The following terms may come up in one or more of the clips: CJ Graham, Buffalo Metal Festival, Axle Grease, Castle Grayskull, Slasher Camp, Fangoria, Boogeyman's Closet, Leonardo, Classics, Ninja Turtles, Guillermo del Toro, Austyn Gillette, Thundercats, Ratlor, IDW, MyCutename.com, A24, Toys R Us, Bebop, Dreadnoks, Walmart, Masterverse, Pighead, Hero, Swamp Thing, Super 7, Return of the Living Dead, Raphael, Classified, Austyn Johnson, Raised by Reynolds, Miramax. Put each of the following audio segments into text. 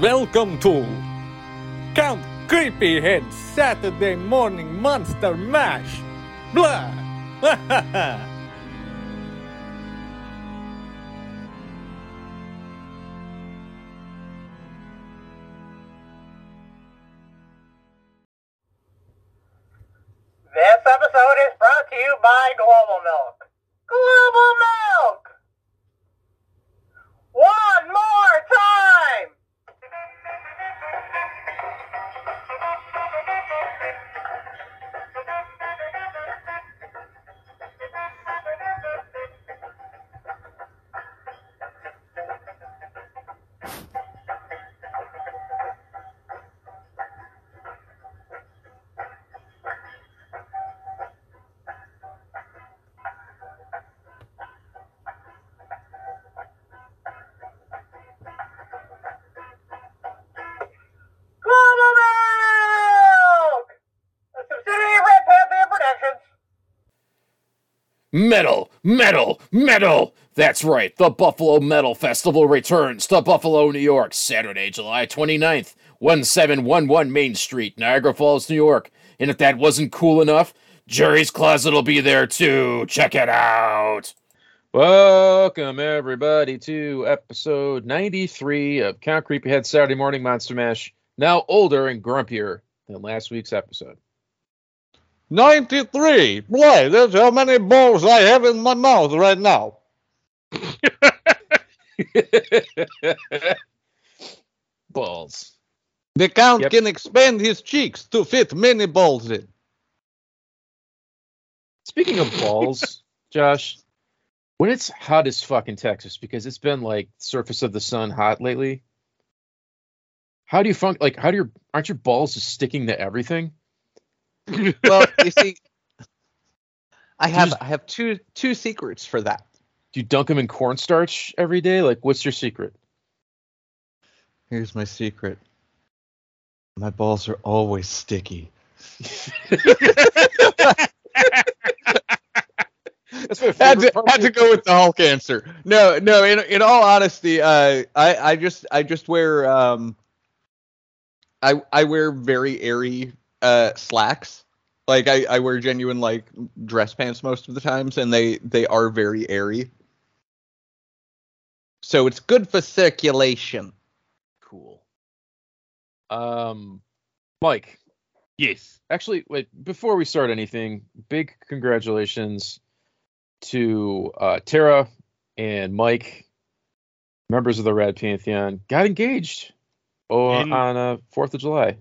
Welcome to Count Creepyhead Saturday Morning Monster Mash! Blah! This episode is brought to you by Global Milk. Global Milk! One more time! Metal, metal, metal! That's right, the Buffalo Metal Festival returns to Buffalo, New York, Saturday, July 29th, 1711 Main Street, Niagara Falls, New York. And if that wasn't cool enough, Jerry's Closet will be there too. Check it out! Welcome, everybody, to episode 93 of Count Creepyhead Saturday Morning Monster Mash, now older and grumpier than last week's episode. 93! Boy, that's how many balls I have in my mouth right now. Balls. The Count can expand his cheeks to fit many balls in. Speaking of balls, Josh, when it's hot as fuck in Texas, because it's been like surface of the sun hot lately, how do you aren't your balls just sticking to everything? Well, you see, I have two secrets for that. Do you dunk them in cornstarch every day? Like, what's your secret? Here's my secret. My balls are always sticky. Had to go with the Hulk answer. No. In all honesty, I just wear I wear very airy slacks. Like I wear genuine like dress pants most of the times, and they are very airy, so it's good for circulation. Cool. Mike. Yes. Actually, wait, before we start anything, big congratulations to Tara and Mike, members of the Rad Pantheon, got engaged on 4th of July.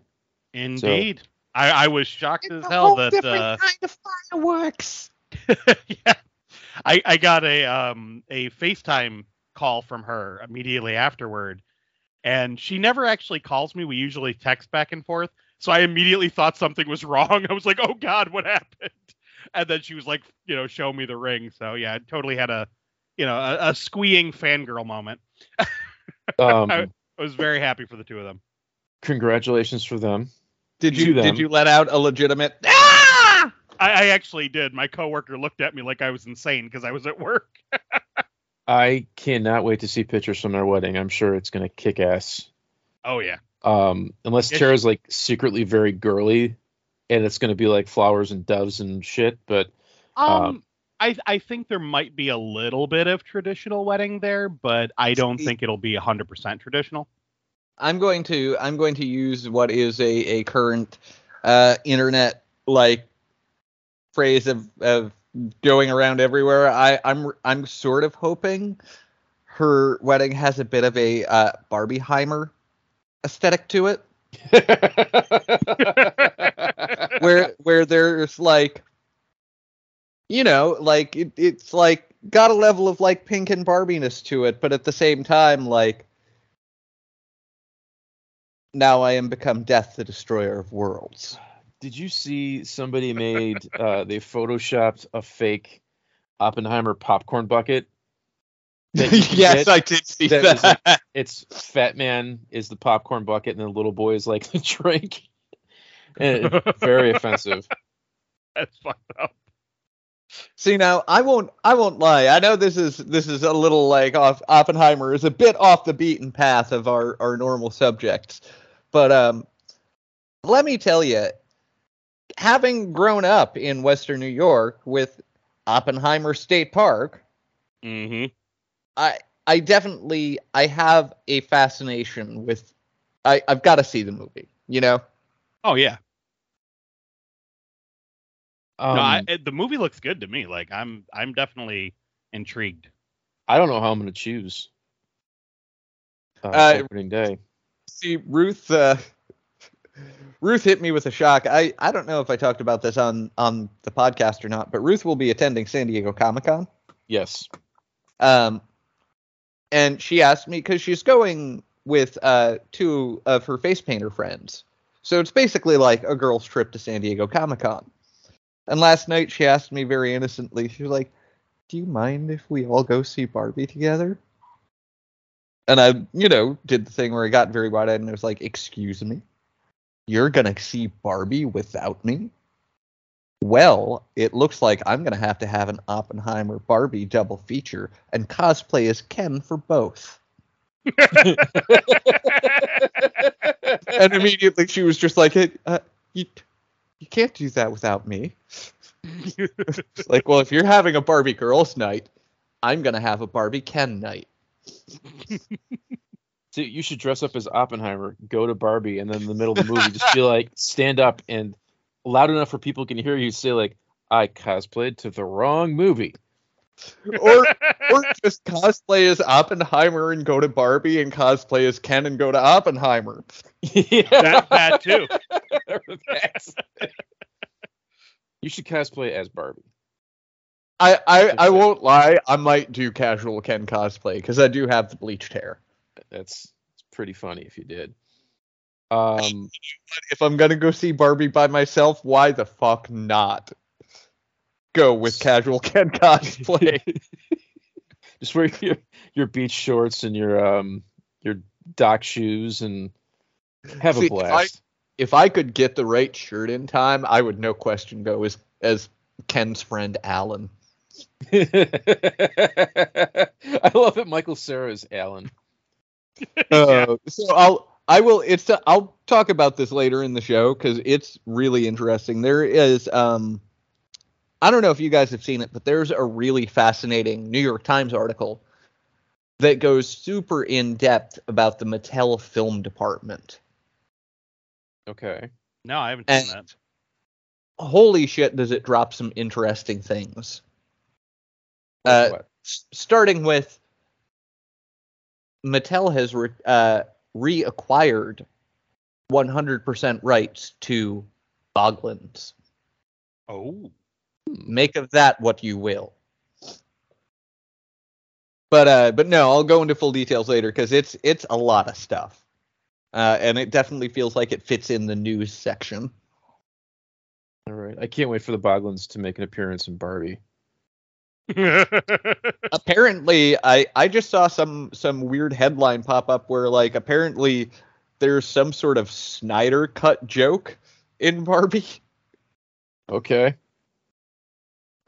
Indeed. So, I was shocked as hell that kind of fireworks. Yeah, I got a FaceTime call from her immediately afterward, and she never actually calls me. We usually text back and forth, so I immediately thought something was wrong. I was like, "Oh God, what happened?" And then she was like, "You know, show me the ring." So yeah, I totally had a squeeing fangirl moment. I was very happy for the two of them. Congratulations for them. Did you let out a legitimate ah? I actually did. My coworker looked at me like I was insane because I was at work. I cannot wait to see pictures from their wedding. I'm sure it's gonna kick ass. Oh yeah. Unless Tara's like secretly very girly, and it's gonna be like flowers and doves and shit. But I think there might be a little bit of traditional wedding there, but I don't think it'll be 100% traditional. I'm going to use what is a current internet like phrase of going around everywhere. I'm sort of hoping her wedding has a bit of a Barbieheimer aesthetic to it. where there's like, you know, like it's like got a level of like pink and Barbiness to it, but at the same time like, now I am become Death, the Destroyer of Worlds. Did you see somebody made, they photoshopped a fake Oppenheimer popcorn bucket? Yes, I did see that. Like, it's Fat Man is the popcorn bucket, and the little boy is like the drink. And very offensive. That's fucked up. See, now I won't lie. I know this is a little like off. Oppenheimer is a bit off the beaten path of our normal subjects, but let me tell you, having grown up in Western New York with Oppenheimer State Park, mm-hmm. I have a fascination with. I've got to see the movie, you know. Oh yeah. The movie looks good to me. Like I'm definitely intrigued. I don't know how I'm going to choose. Opening day. See, Ruth hit me with a shock. I don't know if I talked about this on the podcast or not, but Ruth will be attending San Diego Comic-Con. Yes. And she asked me because she's going with two of her face painter friends, so it's basically like a girl's trip to San Diego Comic-Con. And last night she asked me very innocently, she was like, do you mind if we all go see Barbie together? And I, you know, did the thing where I got very wide-eyed and I was like, excuse me? You're going to see Barbie without me? Well, it looks like I'm going to have an Oppenheimer Barbie double feature and cosplay as Ken for both. And immediately she was just like, hey, you can't do that without me. Like, well, if you're having a Barbie girls night, I'm going to have a Barbie Ken night. So you should dress up as Oppenheimer, go to Barbie, and then in the middle of the movie, just be like, stand up and loud enough for people can hear you say, like, I cosplayed to the wrong movie. Or just cosplay as Oppenheimer and go to Barbie, and cosplay as Ken and go to Oppenheimer. Yeah. That's bad too. You should cosplay as Barbie. I won't lie. I might do casual Ken cosplay because I do have the bleached hair. That's pretty funny if you did. If I'm gonna go see Barbie by myself, why the fuck not? Go with casual Ken cosplay. Just wear your beach shorts and your dock shoes and have a blast. If I could get the right shirt in time, I would no question go as Ken's friend Alan. I love it. Michael Cera is Alan. So I'll talk about this later in the show because it's really interesting. There is I don't know if you guys have seen it, but there's a really fascinating New York Times article that goes super in depth about the Mattel film department. Okay. No, I haven't seen that. Holy shit, does it drop some interesting things. Starting with Mattel has reacquired 100% rights to Boglins. Oh. Make of that what you will. But no, I'll go into full details later because it's a lot of stuff. And it definitely feels like it fits in the news section. All right. I can't wait for the Boglins to make an appearance in Barbie. Apparently, I just saw some weird headline pop up where, like, apparently there's some sort of Snyder cut joke in Barbie. Okay.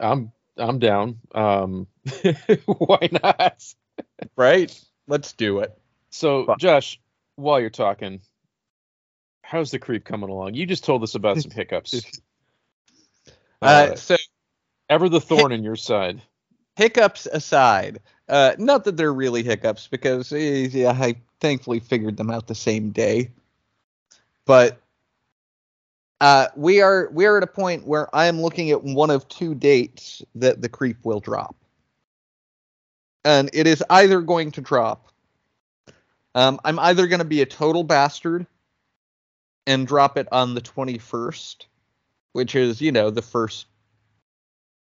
I'm down. Why not? Right? Let's do it. So, Josh, while you're talking, how's the creep coming along? You just told us about some hiccups. So, ever the thorn in your side. Hiccups aside, not that they're really hiccups because I thankfully figured them out the same day. But we are at a point where I am looking at one of two dates that the creep will drop. And it is either going to drop. I'm either going to be a total bastard and drop it on the 21st, which is, you know, the first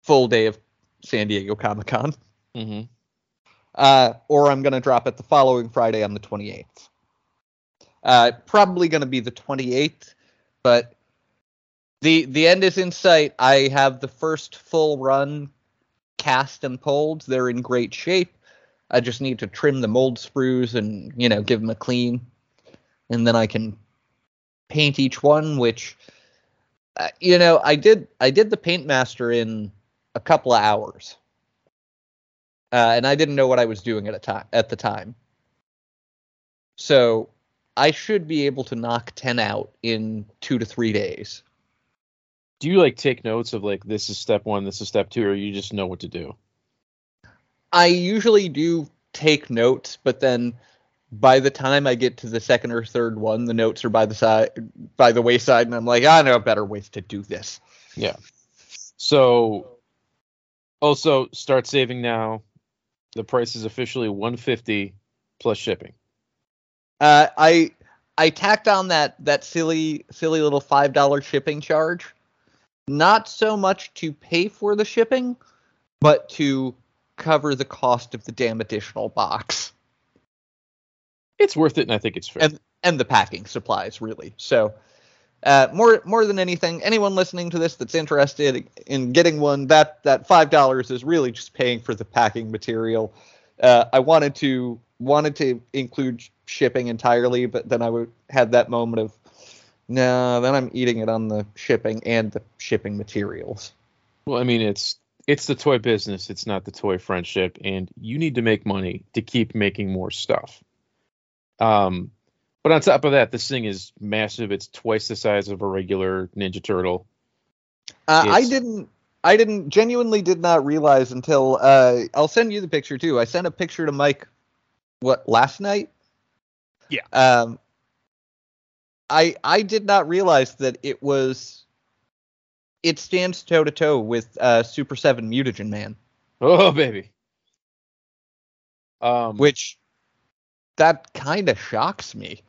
full day of San Diego Comic-Con. Mm-hmm. Or I'm going to drop it the following Friday on the 28th. Probably going to be the 28th, but the end is in sight. I have the first full run cast and pulled. They're in great shape. I just need to trim the mold sprues and, you know, give them a clean. And then I can paint each one, which, you know, I did the paint master in a couple of hours. And I didn't know what I was doing at the time. So I should be able to knock 10 out in 2 to 3 days. Do you, like, take notes of, like, this is step one, this is step two, or you just know what to do? I usually do take notes, but then by the time I get to the second or third one, the notes are by the wayside, and I'm like, I know better ways to do this. Yeah. So, also, start saving now. The price is officially $150 plus shipping. I tacked on that silly little $5 shipping charge. Not so much to pay for the shipping, but to cover the cost of the damn additional box. It's worth it, and I think it's fair. And the packing supplies, really. So, more than anything, anyone listening to this that's interested in getting one, that $5 is really just paying for the packing material. I wanted to include shipping entirely, but then I would have that moment of, no, then I'm eating it on the shipping and the shipping materials. Well, I mean, it's the toy business. It's not the toy friendship. And you need to make money to keep making more stuff. But on top of that, this thing is massive. It's twice the size of a regular Ninja Turtle. I genuinely did not realize until I'll send you the picture, too. I sent a picture to Mike, last night? Yeah. I did not realize that it stands toe to toe with Super 7 Mutagen Man. Oh baby. Which that kind of shocks me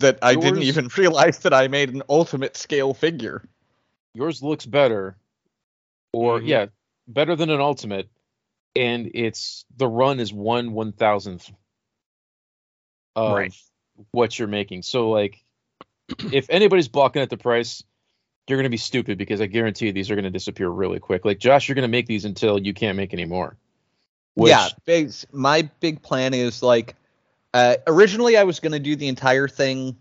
that I didn't even realize that I made an ultimate scale figure. Yours looks better, or mm-hmm. Yeah, better than an ultimate, and it's the run is 1/1000th of what you're making. So like, if anybody's balking at the price, you're going to be stupid, because I guarantee you these are going to disappear really quick. Like, Josh, you're going to make these until you can't make any more. Which... Yeah, my big plan is, like, originally I was going to do the entire thing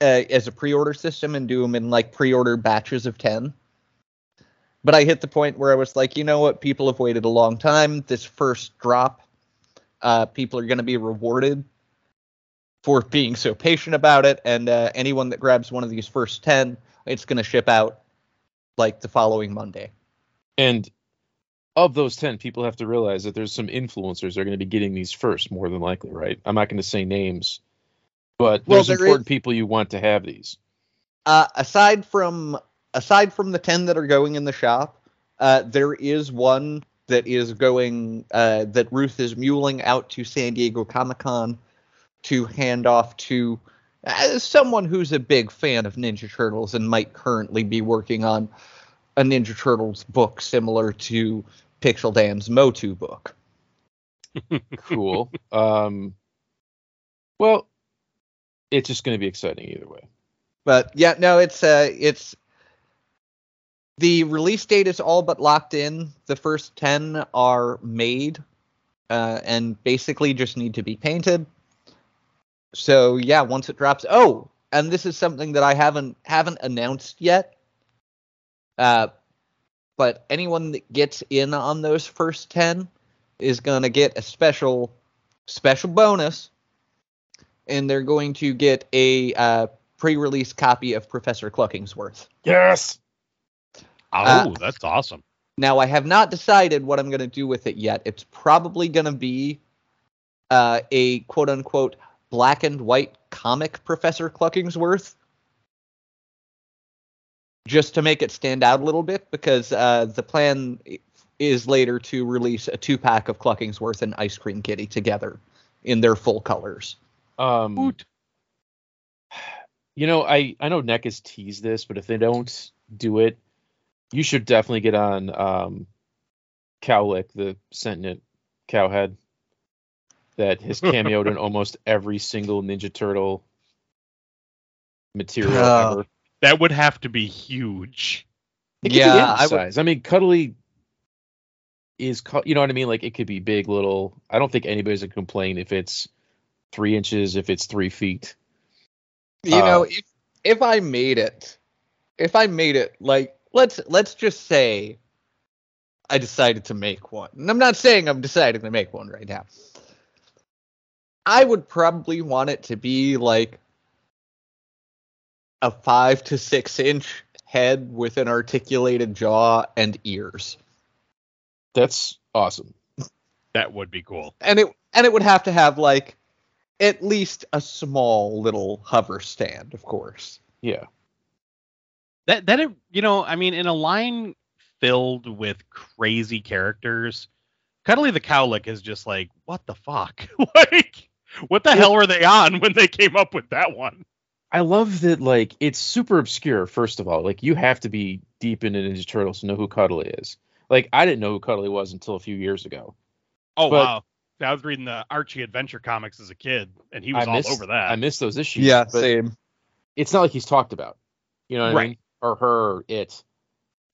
as a pre-order system and do them in, like, pre-order batches of 10. But I hit the point where I was like, you know what? People have waited a long time. This first drop, people are going to be rewarded for being so patient about it. And anyone that grabs one of these first 10... it's going to ship out like the following Monday. And of those 10, people have to realize that there's some influencers that are going to be getting these first, more than likely, right? I'm not going to say names, but there's important people you want to have these. Aside from the 10 that are going in the shop, there is one that is going, that Ruth is muling out to San Diego Comic-Con to hand off to... As someone who's a big fan of Ninja Turtles and might currently be working on a Ninja Turtles book similar to Pixel Dan's Motu book. Cool. Well, it's just going to be exciting either way. But yeah, no, it's the release date is all but locked in. The first 10 are made and basically just need to be painted. So, yeah, once it drops... Oh, and this is something that I haven't announced yet. But anyone that gets in on those first 10 is going to get a special bonus. And they're going to get a pre-release copy of Professor Cluckingsworth. Yes! Oh, that's awesome. Now, I have not decided what I'm going to do with it yet. It's probably going to be a quote-unquote... black and white comic Professor Cluckingsworth, just to make it stand out a little bit, because the plan is later to release a 2-pack of Cluckingsworth and Ice Cream Kitty together in their full colors. You know, I know Neck has teased this, but if they don't do it, you should definitely get on Cowlick, the sentient cowhead that has cameoed in almost every single Ninja Turtle material ever. That would have to be huge. It could be any size. I mean, Cudley is, you know what I mean? Like, it could be big, little. I don't think anybody's going to complain if it's 3 inches, if it's 3 feet. You know, if I made it, like, let's just say I decided to make one. And I'm not saying I'm deciding to make one right now. I would probably want it to be like a 5 to 6 inch head with an articulated jaw and ears. That's awesome. That would be cool. And it would have to have like at least a small little hover stand, of course. Yeah. That you know, I mean, in a line filled with crazy characters, Cudley the Cowlick is just like, what the fuck? Like, what the hell were they on when they came up with that one? I love that, like, it's super obscure, first of all. Like, you have to be deep into Ninja Turtles to know who Cudley is. Like, I didn't know who Cudley was until a few years ago. Oh, wow. I was reading the Archie Adventure comics as a kid, and he was all over that. I missed those issues. Yeah, same. It's not like he's talked about. You know what I mean? Or her, it.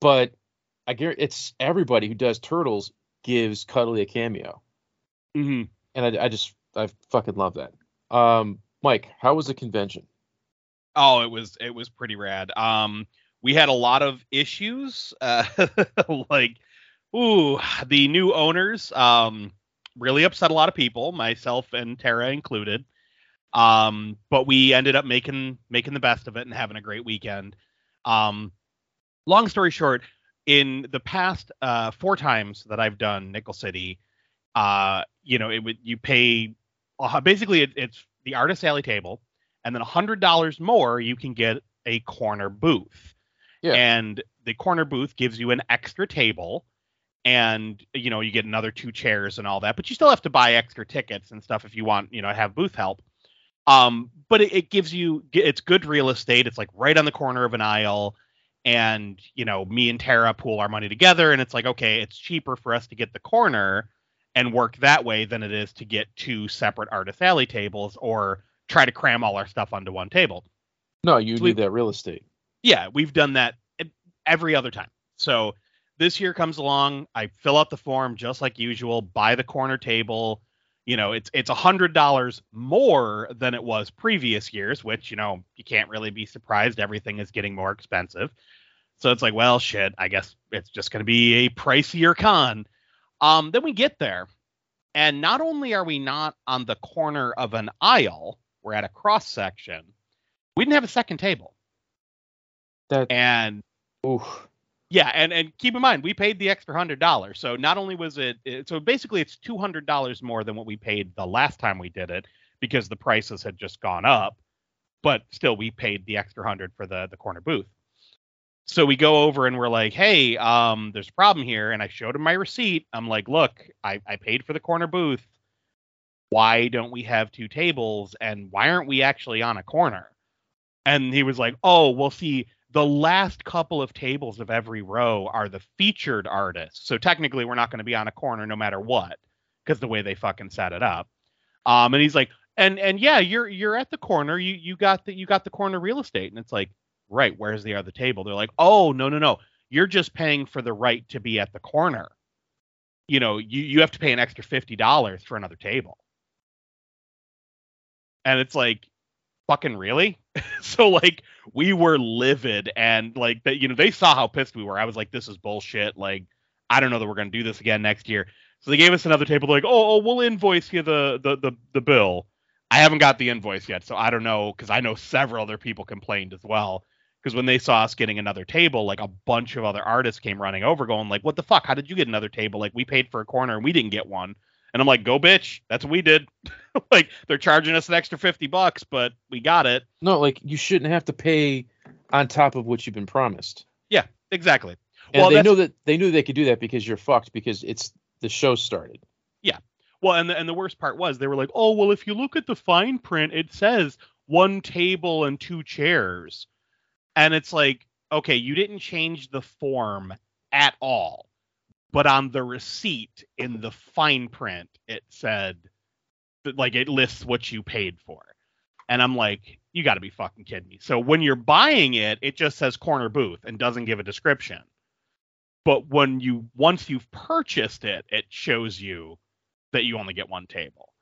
But I guarantee it's everybody who does Turtles gives Cudley a cameo. Mm-hmm. And I fucking love that. Mike, how was the convention? Oh, it was pretty rad. We had a lot of issues, like, ooh, the new owners really upset a lot of people, myself and Tara included. But we ended up making the best of it and having a great weekend. Long story short, in the past 4 times that I've done Nickel City, you know, you pay basically it's the artist alley table. And then $100 more, you can get a corner booth. Yeah. And the corner booth gives you an extra table. And, you know, you get another 2 chairs and all that. But you still have to buy extra tickets and stuff if you want, you know, have booth help. But it gives you, it's good real estate. It's like right on the corner of an aisle. And, you know, me and Tara pool our money together. And it's like, okay, it's cheaper for us to get the corner and work that way than it is to get 2 separate Artist Alley tables or try to cram all our stuff onto one table. No, you need that real estate. Yeah, we've done that every other time. So this year comes along, I fill out the form just like usual, buy the corner table. You know, it's $100 more than it was previous years, which, you know, you can't really be surprised. Everything is getting more expensive. So it's like, well, shit, I guess it's just going to be a pricier con. Then we get there, and not only are we not on the corner of an aisle, we're at a cross section. We didn't have a second table. Yeah, and keep in mind, we paid the extra $100. So not only was it, so basically it's $200 more than what we paid the last time we did it because the prices had just gone up. But still, we paid the extra $100 for the corner booth. So we go over and we're like, hey, there's a problem here. And I showed him my receipt. I'm like, look, I paid for the corner booth. Why don't we have 2 tables and why aren't we actually on a corner? And he was like, oh, well, see, the last couple of tables of every row are the featured artists. So technically we're not going to be on a corner no matter what, because the way they fucking set it up. And he's like, and yeah, you're at the corner. You got the corner real estate. And it's like, right. Where's the other table? They're like, oh, no. You're just paying for the right to be at the corner. You know, you have to pay an extra $50 for another table. And it's like, fucking really? So, like, we were livid and, like, you know, they saw how pissed we were. I was like, this is bullshit. Like, I don't know that we're going to do this again next year. So they gave us another table. They're like, oh, we'll invoice you the bill. I haven't got the invoice yet, so I don't know, because I know several other people complained as well. Because when they saw us getting another table, like, a bunch of other artists came running over going, like, what the fuck? How did you get another table? Like, we paid for a corner and we didn't get one. And I'm like, go bitch. That's what we did. Like, they're charging us an extra $50, but we got it. No, like, you shouldn't have to pay on top of what you've been promised. Yeah, exactly. And well, they knew they could do that because you're fucked because it's the show started. Yeah. Well, and the worst part was they were like, oh, well, if you look at the fine print, it says 1 table and 2 chairs. And it's like, okay, you didn't change the form at all. But on the receipt in the fine print, it said, like, it lists what you paid for. And I'm like, you got to be fucking kidding me. So when you're buying it, it just says corner booth and doesn't give a description. But when once you've purchased it, it shows you that you only get 1 table.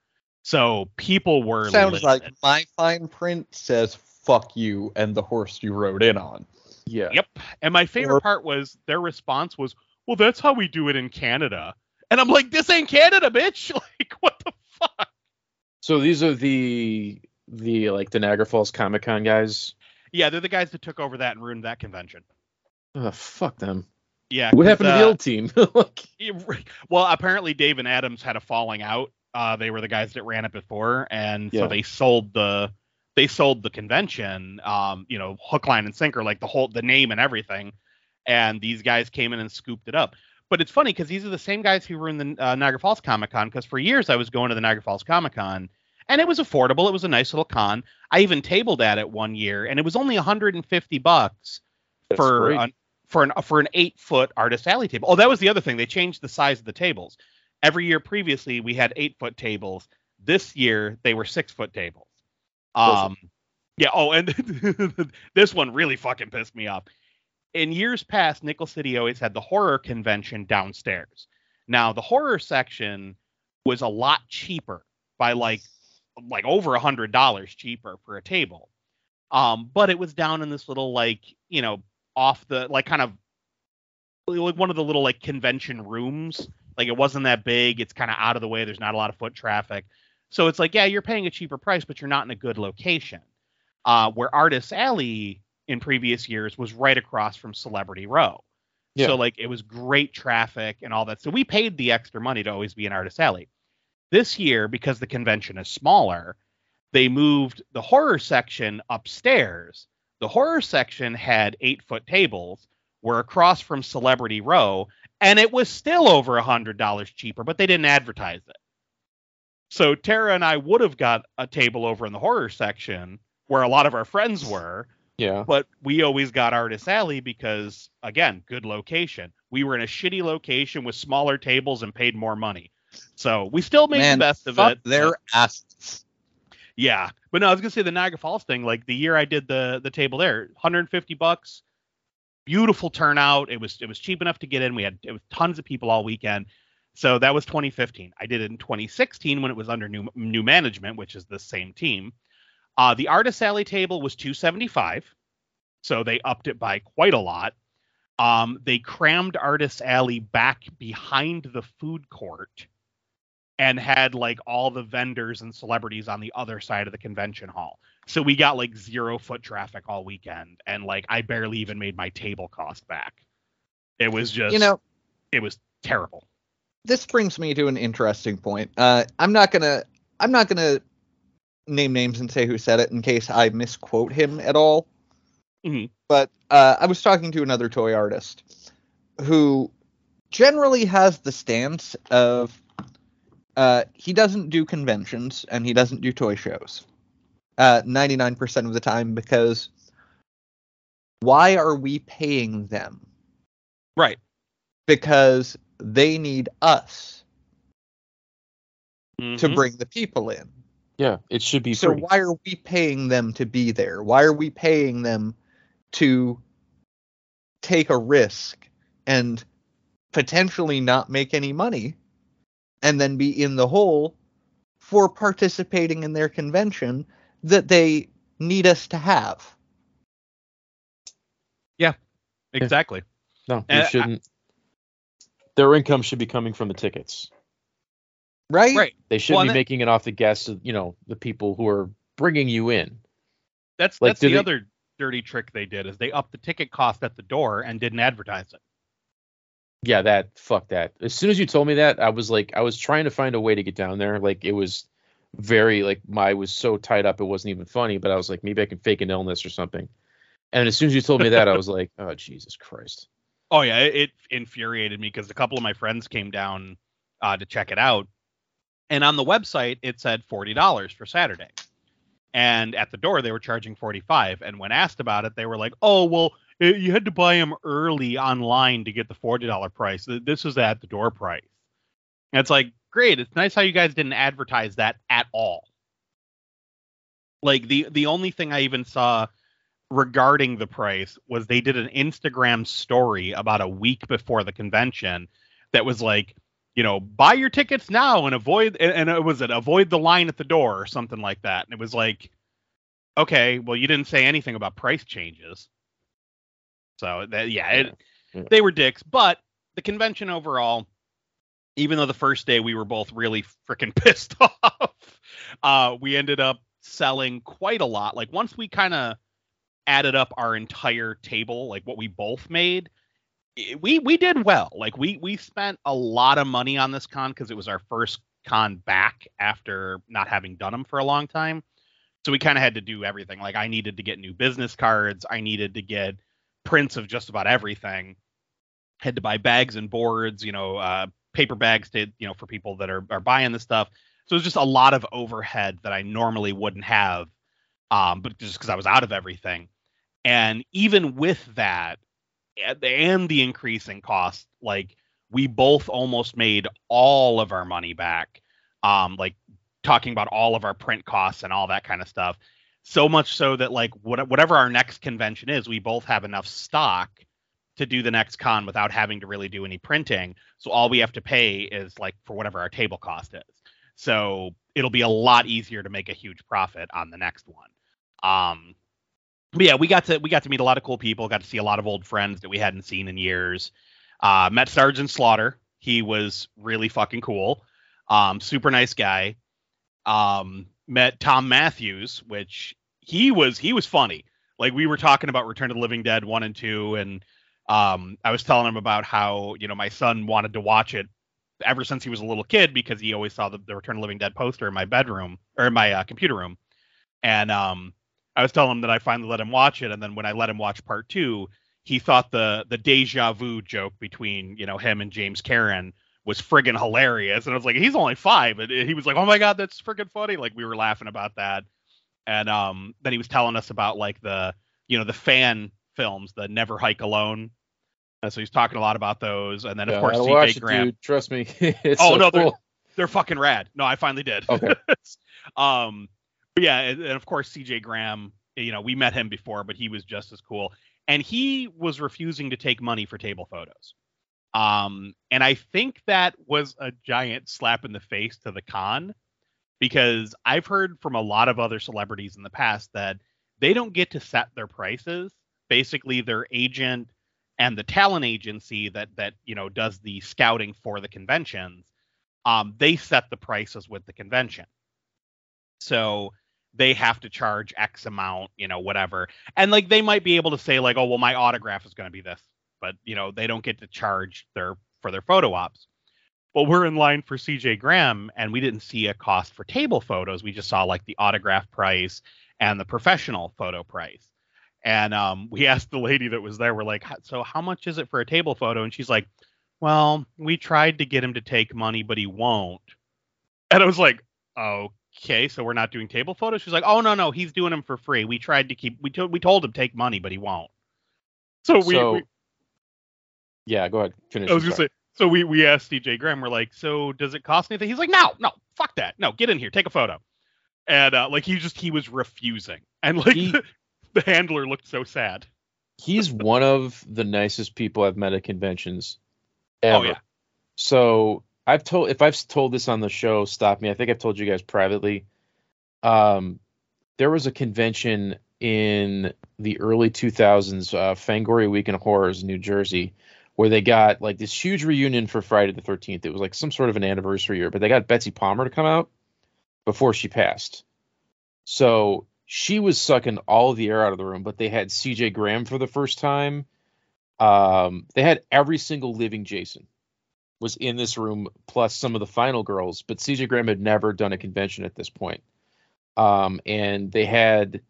So people were sounds like my fine print says fuck you and the horse you rode in on. Yeah. Yep. And my favorite part was their response was, well, that's how we do it in Canada. And I'm like, this ain't Canada, bitch. Like, what the fuck? So these are the Niagara Falls Comic-Con guys? Yeah, they're the guys that took over that and ruined that convention. Oh, fuck them. Yeah. What happened to the old team? Well, apparently Dave and Adams had a falling out. They were the guys that ran it before, and so they sold the convention, hook, line, and sinker, like the name and everything. And these guys came in and scooped it up. But it's funny because these are the same guys who were in the Niagara Falls Comic-Con, because for years I was going to the Niagara Falls Comic-Con, and it was affordable. It was a nice little con. I even tabled at it one year, and it was only $150 for an 8-foot artist alley table. Oh, that was the other thing. They changed the size of the tables. Every year previously, we had 8-foot tables. This year, they were 6-foot tables. Yeah. Oh, and this one really fucking pissed me off. In years past, Nickel City always had the horror convention downstairs. Now, the horror section was a lot cheaper, by like over $100 cheaper for a table. But it was down in this little, off the, kind of one of the little, convention rooms. Like, it wasn't that big. It's kind of out of the way. There's not a lot of foot traffic. So it's like, yeah, you're paying a cheaper price, but you're not in a good location. Where Artist Alley in previous years was right across from Celebrity Row. Yeah. So, it was great traffic and all that. So we paid the extra money to always be in Artist Alley. This year, because the convention is smaller, they moved the horror section upstairs. The horror section had 8-foot tables. We're across from Celebrity Row, and it was still over $100 cheaper, but they didn't advertise it. So Tara and I would have got a table over in the horror section where a lot of our friends were. Yeah. But we always got Artist Alley because, again, good location. We were in a shitty location with smaller tables and paid more money. So we still made the best of it. Their asses. Yeah. But no, I was going to say the Niagara Falls thing, the year I did the table there, $150. Beautiful turnout. It was cheap enough to get in. It was tons of people all weekend. So that was 2015. I did it in 2016 when it was under new management, which is the same team. The Artist Alley table was $275. So they upped it by quite a lot. They crammed Artist Alley back behind the food court and had all the vendors and celebrities on the other side of the convention hall. So we got 0-foot traffic all weekend, and I barely even made my table cost back. It was just, it was terrible. This brings me to an interesting point. I'm not gonna name names and say who said it in case I misquote him at all. Mm-hmm. But I was talking to another toy artist who generally has the stance of he doesn't do conventions and he doesn't do toy shows. 99% of the time, because why are we paying them? Right. Because they need us to bring the people in. Yeah, it should be free. So why are we paying them to be there? Why are we paying them to take a risk and potentially not make any money and then be in the hole for participating in their convention that they need us to have? Yeah, exactly. No, you shouldn't. Their income should be coming from the tickets. Right. They shouldn't be making it off the guests of, the people who are bringing you in. That's the other dirty trick they did, is they upped the ticket cost at the door and didn't advertise it. Yeah, fuck that. As soon as you told me that, I was I was trying to find a way to get down there. It was very, I was so tied up it wasn't even funny, but I was maybe I can fake an illness or something. And as soon as you told me that, I was oh, Jesus Christ. Oh, yeah, it infuriated me because a couple of my friends came down to check it out. And on the website, it said $40 for Saturday. And at the door, they were charging $45. And when asked about it, they were like, oh, well, you had to buy them early online to get the $40 price. This is at the door price. And it's great. It's nice how you guys didn't advertise that at all. The only thing I even saw regarding the price was they did an Instagram story about a week before the convention that was buy your tickets now and avoid the line at the door or something like that. And it was okay, well, you didn't say anything about price changes. So, they were dicks. But the convention overall, even though the first day we were both really freaking pissed off, we ended up selling quite a lot. Like, once we kind of added up our entire table, like what we both made, we did well. Like, we spent a lot of money on this con because it was our first con back after not having done them for a long time. So we kind of had to do everything. Like, I needed to get new business cards. I needed to get prints of just about everything. Had to buy bags and boards, you know, paper bags to, you know, for people that are buying this stuff. So it was just a lot of overhead that I normally wouldn't have, but just because I was out of everything. And even with that and the increasing cost, like, we both almost made all of our money back. Like, talking about all of our print costs and all that kind of stuff. So much so that, like, whatever our next convention is, we both have enough stock to do the next con without having to really do any printing. So all we have to pay is, like, for whatever our table cost is. So it'll be a lot easier to make a huge profit on the next one. But yeah, we got to meet a lot of cool people, got to see a lot of old friends that we hadn't seen in years. Met Sergeant Slaughter. He was really fucking cool. Super nice guy. Met Tom Matthews, which he was funny. Like, we were talking about Return of the Living Dead 1 and 2, and I was telling him about how, you know, my son wanted to watch it ever since he was a little kid because he always saw the Return of the Living Dead poster in my bedroom, or in my computer room. And I was telling him that I finally let him watch it, and then when I let him watch part 2, he thought the deja vu joke between, you know, him and James Karen was friggin' hilarious. And I was like, he's only 5. And he was like, oh my God, that's friggin' funny. Like, we were laughing about that. And then he was telling us about, like, the, you know, the fan films, the Never Hike Alone. So he's talking a lot about those. And then, of course, CJ Graham. Dude, trust me. It's cool. They're fucking rad. No, I finally did. Okay. But yeah. And of course, CJ Graham, you know, we met him before, but he was just as cool. And he was refusing to take money for table photos. And I think that was a giant slap in the face to the con, because I've heard from a lot of other celebrities in the past that they don't get to set their prices. Basically, their agent and the talent agency that you know, does the scouting for the conventions, they set the prices with the convention. So they have to charge X amount, you know, whatever. And, like, they might be able to say, like, oh, well, my autograph is going to be this. But, you know, they don't get to charge for their photo ops. Well, we're in line for CJ Graham, and we didn't see a cost for table photos. We just saw, like, the autograph price and the professional photo price. And we asked the lady that was there, we're like, so how much is it for a table photo? And she's like, well, we tried to get him to take money, but he won't. And I was like, okay, so we're not doing table photos? She's like, oh, no, he's doing them for free. We tried to keep, we told him take money, but he won't. So we yeah, go ahead. Finish. I was going to say, so we asked CJ Graham, we're like, so does it cost anything? He's like, no, fuck that. No, get in here, take a photo. And like, he was refusing. And like, the handler looked so sad. He's one of the nicest people I've met at conventions ever. Oh, yeah. So if I've told this on the show, stop me. I think I've told you guys privately. There was a convention in the early 2000s, Fangoria Weekend Horrors in New Jersey, where they got like this huge reunion for Friday the 13th. It was like some sort of an anniversary year, but they got Betsy Palmer to come out before she passed. So she was sucking all the air out of the room, but they had CJ Graham for the first time. They had every single living Jason was in this room, plus some of the final girls, but CJ Graham had never done a convention at this point. And they had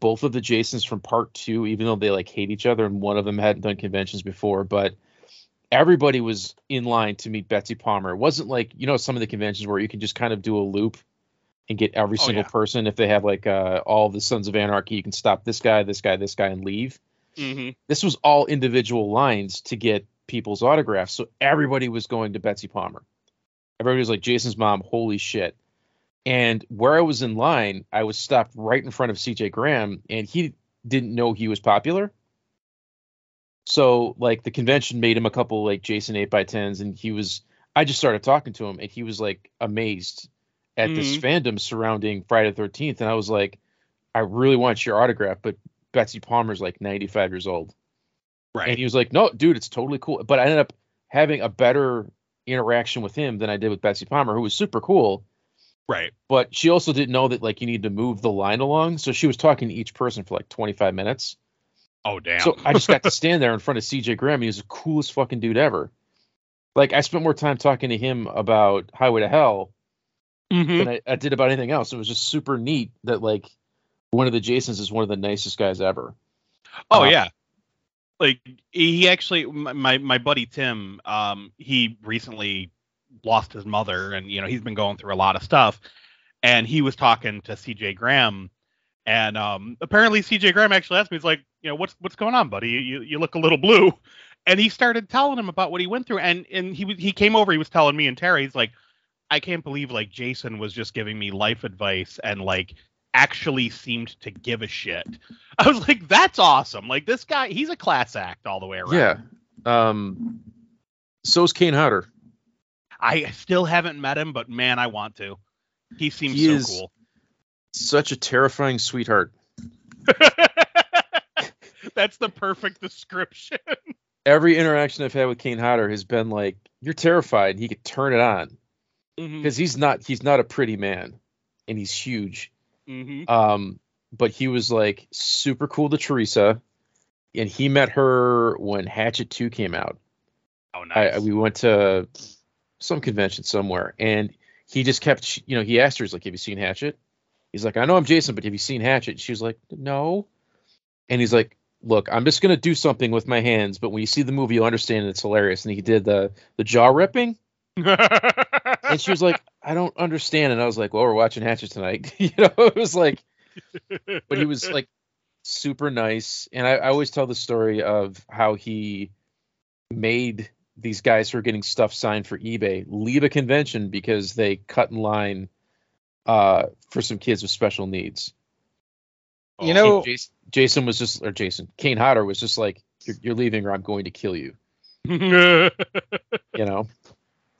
both of the Jasons from part 2, even though they like hate each other and one of them hadn't done conventions before, but everybody was in line to meet Betsy Palmer. It wasn't like, you know, some of the conventions where you can just kind of do a loop and get every single person. If they have like all the Sons of Anarchy, you can stop this guy and leave. Mm-hmm. This was all individual lines to get people's autographs. So everybody was going to Betsy Palmer. Everybody was like, Jason's mom, holy shit. And where I was in line, I was stopped right in front of CJ Graham, and he didn't know he was popular. So, like, the convention made him a couple, like, Jason 8x10s, and I just started talking to him, and he was, like, amazed at this fandom surrounding Friday the 13th. And I was like, I really want your autograph, but Betsy Palmer's, like, 95 years old. Right. And he was like, no, dude, it's totally cool. But I ended up having a better interaction with him than I did with Betsy Palmer, who was super cool. Right. But she also didn't know that, like, you need to move the line along. So she was talking to each person for like 25 minutes. Oh, damn. So I just got to stand there in front of CJ Graham. He was the coolest fucking dude ever. Like, I spent more time talking to him about Highway to Hell than I did about anything else. It was just super neat that, like, one of the Jasons is one of the nicest guys ever. Oh, yeah. Like, he actually, my buddy Tim, he recently lost his mother, and, you know, he's been going through a lot of stuff. And he was talking to CJ Graham, and apparently CJ Graham actually asked me, he's like, you know, what's going on, buddy? You look a little blue. And he started telling him about what he went through. And he came over, he was telling me and Terry, he's like, I can't believe, like, Jason was just giving me life advice and, like, actually seemed to give a shit. I was like, that's awesome. Like, this guy, he's a class act all the way around. Yeah. So's Kane Hodder. I still haven't met him, but man, I want to. He seems so cool. Such a terrifying sweetheart. That's the perfect description. Every interaction I've had with Kane Hodder has been like, you're terrified. He could turn it on because he's not a pretty man, and he's huge. But he was, like, super cool to Teresa, and he met her when Hatchet 2 came out. Oh, nice. We went to some convention somewhere, and he just kept, you know, he asked her, he's like, have you seen Hatchet? He's like, I know I'm Jason, but have you seen Hatchet? She was like, no. And he's like, look, I'm just going to do something with my hands, but when you see the movie, you'll understand it's hilarious. And he did the jaw ripping. And she was like, I don't understand. And I was like, well, we're watching Hatchet tonight. You know, it was like, but he was, like, super nice. And I always tell the story of how he made these guys who are getting stuff signed for eBay leave a convention because they cut in line for some kids with special needs. You know, Jason was just, or Kane Hodder was just like, you're leaving or I'm going to kill you. You know?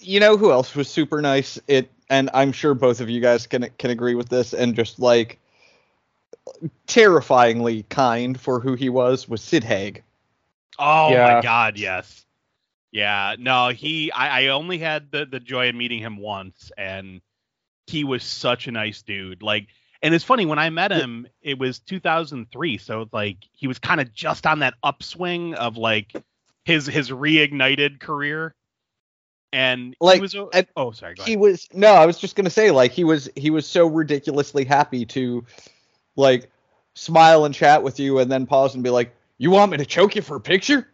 You know who else was super nice? And I'm sure both of you guys can agree with this, and just, like, terrifyingly kind for who he was Sid Haig. Oh yeah. My God, yes. Yeah, no, I only had the joy of meeting him once, and he was such a nice dude. Like, and it's funny, when I met him, it was 2003, so, like, he was kind of just on that upswing of, like, his reignited career. And like, he was, oh, sorry, go ahead. I was just going to say, like, he was so ridiculously happy to, like, smile and chat with you and then pause and be like, you want me to choke you for a picture?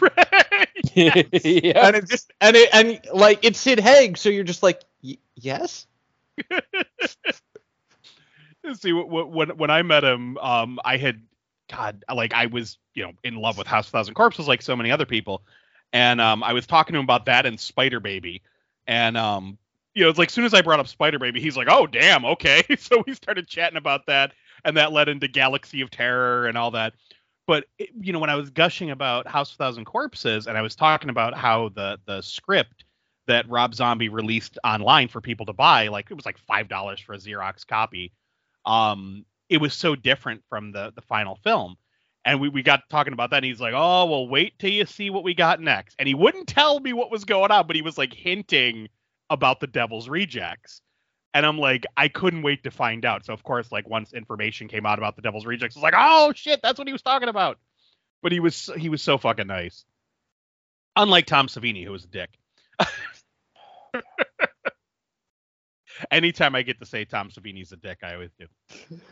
Right. Yes. Yeah. And like, it's Sid Haig. So you're just like, yes. See, when I met him, I had, God, like, I was, you know, in love with House of Thousand Corpses, like so many other people. And I was talking to him about that and Spider Baby. And, you know, it's like, as soon as I brought up Spider Baby, he's like, oh, damn, okay. So we started chatting about that. And that led into Galaxy of Terror and all that. But, you know, when I was gushing about House of Thousand Corpses, and I was talking about how the script that Rob Zombie released online for people to buy, like, it was like $5 for a Xerox copy. It was so different from the final film. And we got talking about that, and he's like, oh, well, wait till you see what we got next. And he wouldn't tell me what was going on, but he was, like, hinting about the Devil's Rejects. And I'm like, I couldn't wait to find out. So, of course, like, once information came out about the Devil's Rejects, I was like, oh, shit, that's what he was talking about. But he was so fucking nice. Unlike Tom Savini, who was a dick. Anytime I get to say Tom Savini's a dick, I always do.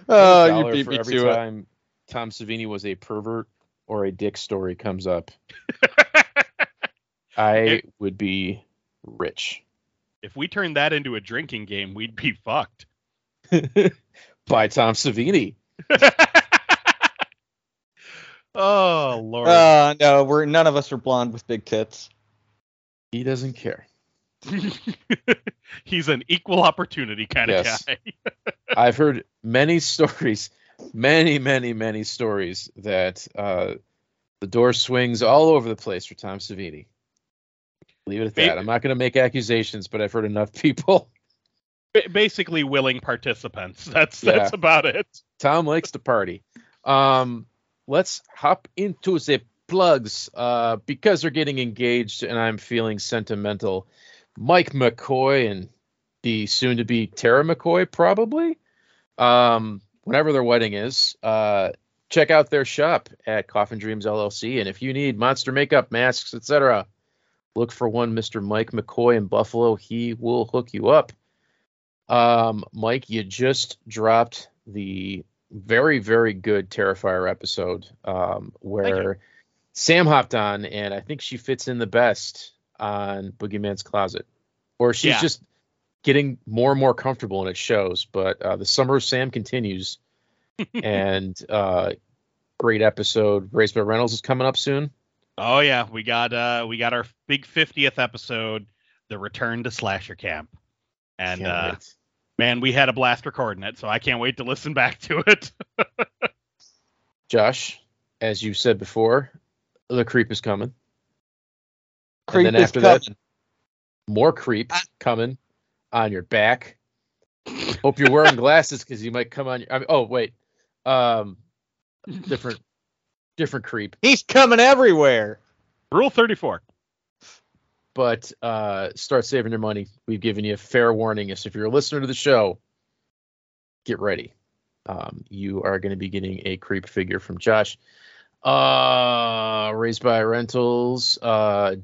Oh, you beat me to it. Tom Savini was a pervert or a dick story comes up, I would be rich. If we turned that into a drinking game, we'd be fucked. By Tom Savini. Oh, Lord. No, none of us are blonde with big tits. He doesn't care. He's an equal opportunity kind of guy. I've heard many stories. Many, many, many stories that the door swings all over the place for Tom Savini. Leave it at that. I'm not going to make accusations, but I've heard enough people. Basically willing participants. That's about it. Tom likes to party. Let's hop into the plugs, because they're getting engaged and I'm feeling sentimental. Mike McCoy and the soon-to-be Tara McCoy, probably, whenever their wedding is, check out their shop at Coffin Dreams LLC. And if you need monster makeup, masks, etc., look for one Mr. Mike McCoy in Buffalo. He will hook you up. Mike, you just dropped the very, very good Terrifier episode where Sam hopped on, and I think she fits in the best on Boogeyman's Closet. Or she's just getting more and more comfortable, and it shows. But the summer of Sam continues, and great episode. Raised by Reynolds is coming up soon. Oh yeah, we got our big 50th episode, the Return to Slasher Camp. And man, we had a blast recording it, so I can't wait to listen back to it. Josh, as you said before, the creep is coming. Creep and then after coming. That, more creep coming on your back. Hope you're wearing glasses because you might come on. Different creep. He's coming everywhere. Rule 34. But start saving your money. We've given you a fair warning. So if you're a listener to the show, get ready. You are going to be getting a creep figure from Josh. Raised by Rentals.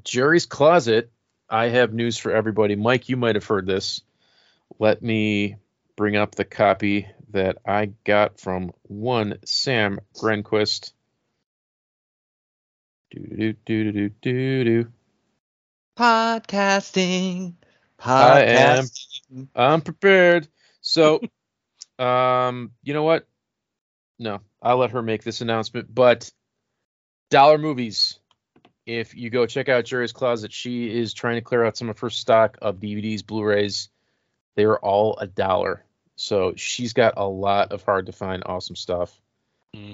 Jerry's Closet. I have news for everybody. Mike, you might have heard this. Let me bring up the copy that I got from one Sam Grenquist. Podcasting. I'm prepared. So, you know what? No, I'll let her make this announcement. But Dollar Movies, if you go check out Jerry's Closet, she is trying to clear out some of her stock of DVDs, Blu-rays. They are all $1. So she's got a lot of hard-to-find awesome stuff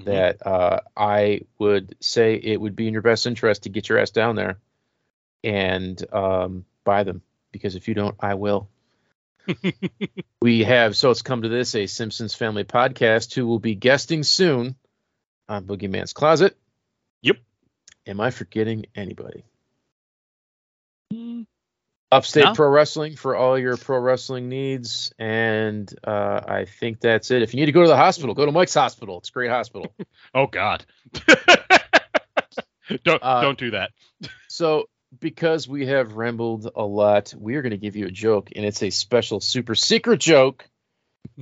that I would say it would be in your best interest to get your ass down there and buy them, because if you don't, I will. We have, so it's come to this, a Simpsons family podcast who will be guesting soon on Boogeyman's Closet. Yep. Am I forgetting anybody? Upstate Pro Wrestling for all your pro wrestling needs. And I think that's it. If you need to go to the hospital, go to Mike's hospital. It's a great hospital. Oh, God. Don't do that. So, because we have rambled a lot, we are going to give you a joke, and it's a special super secret joke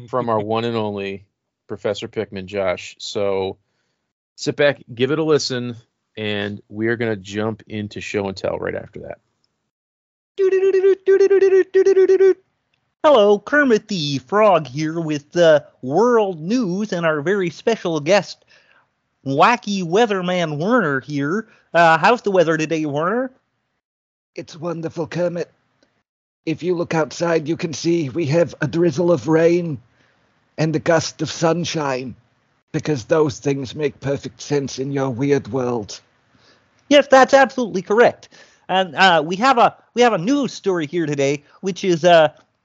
from our one and only Professor Pickman, Josh. So sit back, give it a listen, and we are going to jump into show and tell right after that. Hello, Kermit the Frog here with the world news and our very special guest, Wacky Weatherman Werner here. How's the weather today, Werner? It's wonderful, Kermit. If you look outside, you can see we have a drizzle of rain and a gust of sunshine, because those things make perfect sense in your weird world. Yes, that's absolutely correct. And we have a news story here today, which is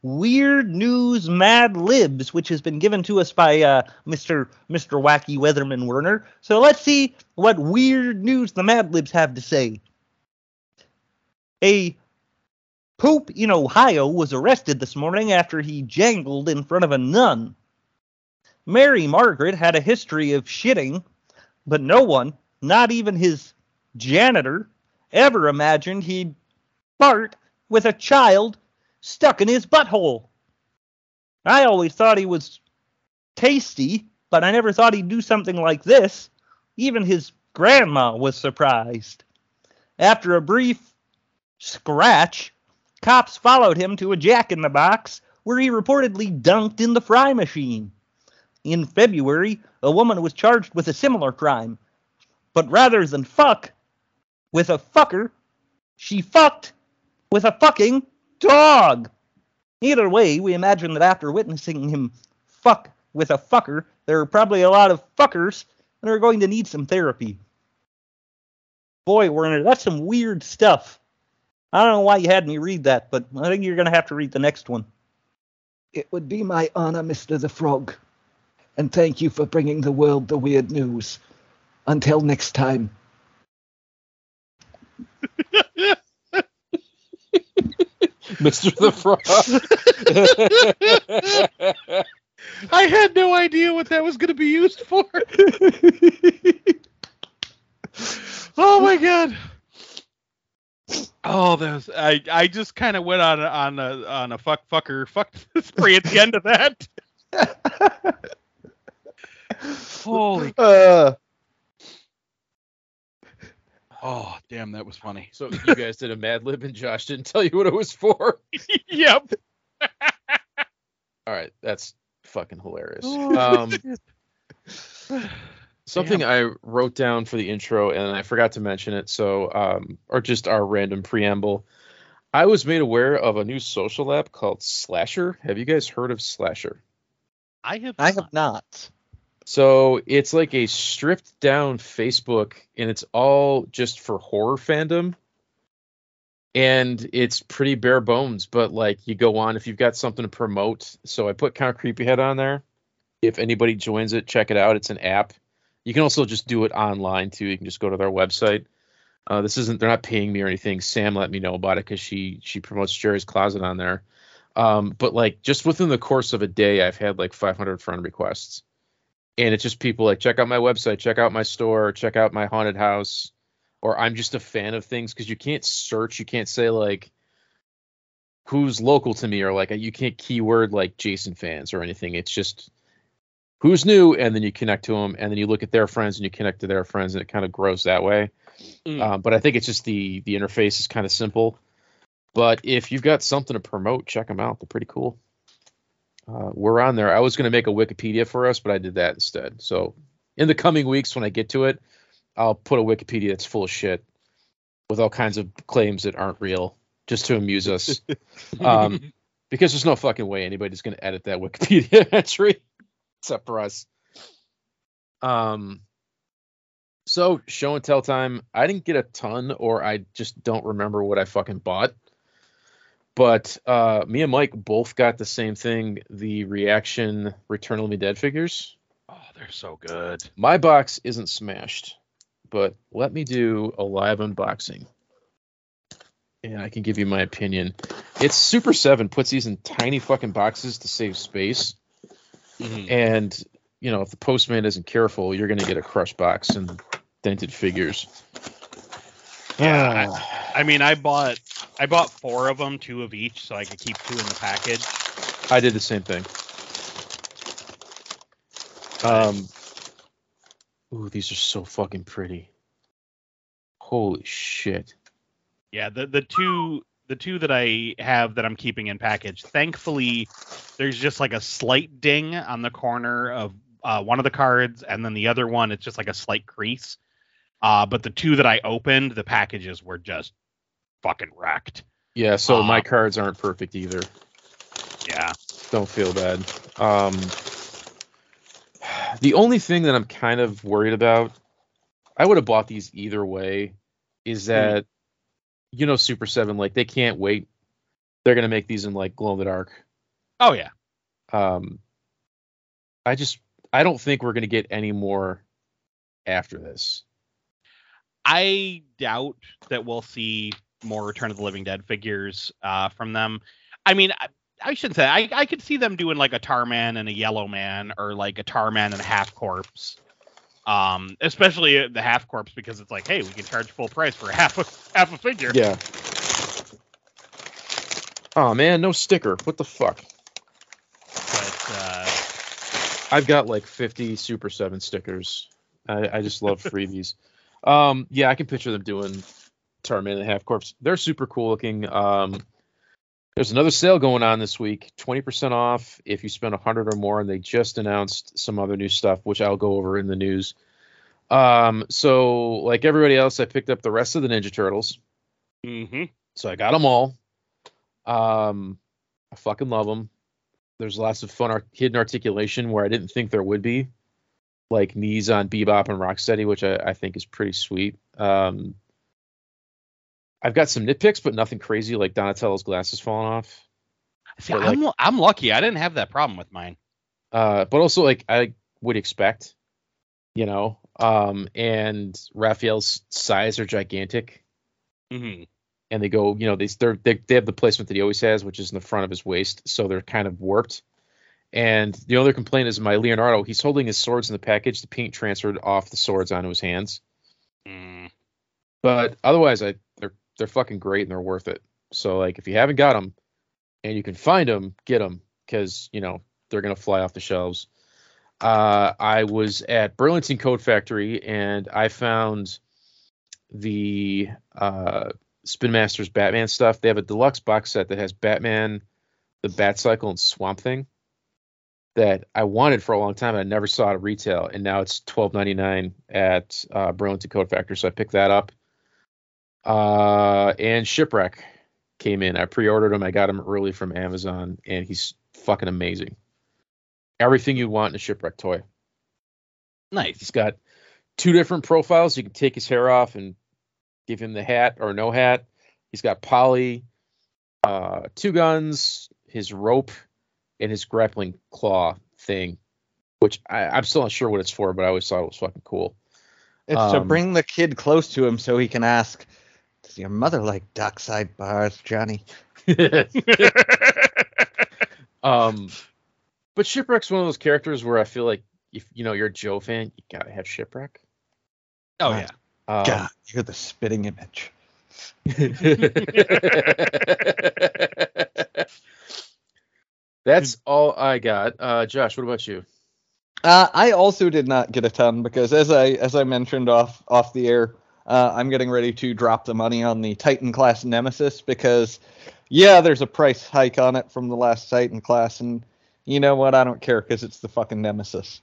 Weird News Mad Libs, which has been given to us by Mr. Wacky Weatherman Werner. So let's see what weird news the Mad Libs have to say. A pope in Ohio was arrested this morning after he jangled in front of a nun. Mary Margaret had a history of shitting, but no one, not even his janitor, ever imagined he'd fart with a child stuck in his butthole. I always thought he was tasty, but I never thought he'd do something like this. Even his grandma was surprised. After a brief scratch, cops followed him to a Jack-in-the-Box where he reportedly dunked in the fry machine. In February, a woman was charged with a similar crime, but rather than fuck with a fucker, she fucked with a fucking dog. Either way, we imagine that after witnessing him fuck with a fucker, there are probably a lot of fuckers that are going to need some therapy. Boy, Werner, that's some weird stuff. I don't know why you had me read that, but I think you're going to have to read the next one. It would be my honor, Mr. the Frog. And thank you for bringing the world the weird news. Until next time. Mr. the Frog. I had no idea what that was going to be used for. Oh my god. Oh, that was, I just kind of went on a fuck spree at the end of that. Holy. Oh, damn, that was funny. So you guys did a Mad Lib and Josh didn't tell you what it was for? Yep. All right, that's fucking hilarious. Something I wrote down for the intro, and I forgot to mention it, so or just our random preamble. I was made aware of a new social app called Slasher. Have you guys heard of Slasher? I have not. So it's like a stripped down Facebook, and it's all just for horror fandom. And it's pretty bare bones, but like you go on if you've got something to promote. So I put Count Creepyhead on there. If anybody joins it, check it out. It's an app. You can also just do it online too. You can just go to their website. They're not paying me or anything. Sam let me know about it because she promotes Jerry's Closet on there. But like just within the course of a day, I've had like 500 friend requests. And it's just people like, check out my website, check out my store, check out my haunted house, or I'm just a fan of things, because you can't search. You can't say like who's local to me, or like you can't keyword like Jason fans or anything. It's just who's new, and then you connect to them, and then you look at their friends and you connect to their friends, and it kind of grows that way. But I think it's just the interface is kind of simple. But if you've got something to promote, check them out. They're pretty cool. We're on there. I was going to make a Wikipedia for us, but I did that instead. So in the coming weeks, when I get to it, I'll put a Wikipedia that's full of shit with all kinds of claims that aren't real, just to amuse us. Because there's no fucking way anybody's going to edit that Wikipedia entry except for us. So show and tell time. I didn't get a ton, or I just don't remember what I fucking bought. But me and Mike both got the same thing, the Reaction Return of the Living Dead figures. Oh, they're so good. My box isn't smashed, but let me do a live unboxing. And I can give you my opinion. It's Super 7 puts these in tiny fucking boxes to save space. Mm-hmm. And, you know, if the postman isn't careful, you're going to get a crushed box and dented figures. Yeah, I mean, I bought four of them, two of each, so I could keep two in the package. I did the same thing. Ooh, these are so fucking pretty. Holy shit. Yeah, the two that I have that I'm keeping in package. Thankfully, there's just like a slight ding on the corner of one of the cards, and then the other one, it's just like a slight crease. But the two that I opened, the packages were just fucking wrecked. Yeah, so my cards aren't perfect either. Yeah. Don't feel bad. The only thing that I'm kind of worried about, I would have bought these either way, is that, you know, Super 7, like, they can't wait. They're going to make these in, like, glow in the dark. Oh, yeah. I don't think we're going to get any more after this. I doubt that we'll see more Return of the Living Dead figures from them. I mean, I shouldn't say. I could see them doing like a Tar Man and a Yellow Man, or like a Tar Man and a Half Corpse. Especially the Half Corpse, because it's like, hey, we can charge full price for half a figure. Yeah. Oh man, no sticker. What the fuck? But I've got like 50 Super 7 stickers. I just love freebies. Yeah, I can picture them doing Tarman and Half Corpse. They're super cool looking. There's another sale going on this week, 20% off if you spend 100 or more, and they just announced some other new stuff, which I'll go over in the news. So like everybody else, I picked up the rest of the Ninja Turtles. Mm-hmm. So I got them all. I fucking love them. There's lots of fun hidden articulation where I didn't think there would be. Like knees on Bebop and Rocksteady, which I think is pretty sweet. I've got some nitpicks, but nothing crazy. Like Donatello's glasses falling off. See, like, I'm lucky. I didn't have that problem with mine. But also, like I would expect, you know. And Raphael's size are gigantic. Mm-hmm. and they go, you know, they have the placement that he always has, which is in the front of his waist, so they're kind of warped. And the other complaint is my Leonardo. He's holding his swords in the package. The paint transferred off the swords onto his hands. Mm. But otherwise, they're fucking great and they're worth it. So like, if you haven't got them and you can find them, get them, because you know they're gonna fly off the shelves. I was at Burlington Coat Factory and I found the Spin Masters Batman stuff. They have a deluxe box set that has Batman, the Batcycle, and Swamp Thing that I wanted for a long time. I never saw it at retail, and now it's $12.99 at Burlington Coat Factory. So I picked that up. And Shipwreck came in. I pre-ordered him. I got him early from Amazon, and he's fucking amazing. Everything you want in a Shipwreck toy. Nice. He's got two different profiles. You can take his hair off and give him the hat or no hat. He's got poly, two guns, his rope, and his grappling claw thing, which I'm still not sure what it's for, but I always thought it was fucking cool. It's to bring the kid close to him so he can ask, does your mother like dockside bars, Johnny? But Shipwreck's one of those characters where I feel like if you know you're a Joe fan, you gotta have Shipwreck. Oh yeah. God, you're the spitting image. That's all I got. Josh, what about you? I also did not get a ton because as I mentioned off the air, I'm getting ready to drop the money on the Titan class Nemesis because yeah, there's a price hike on it from the last Titan class, and you know what? I don't care because it's the fucking Nemesis.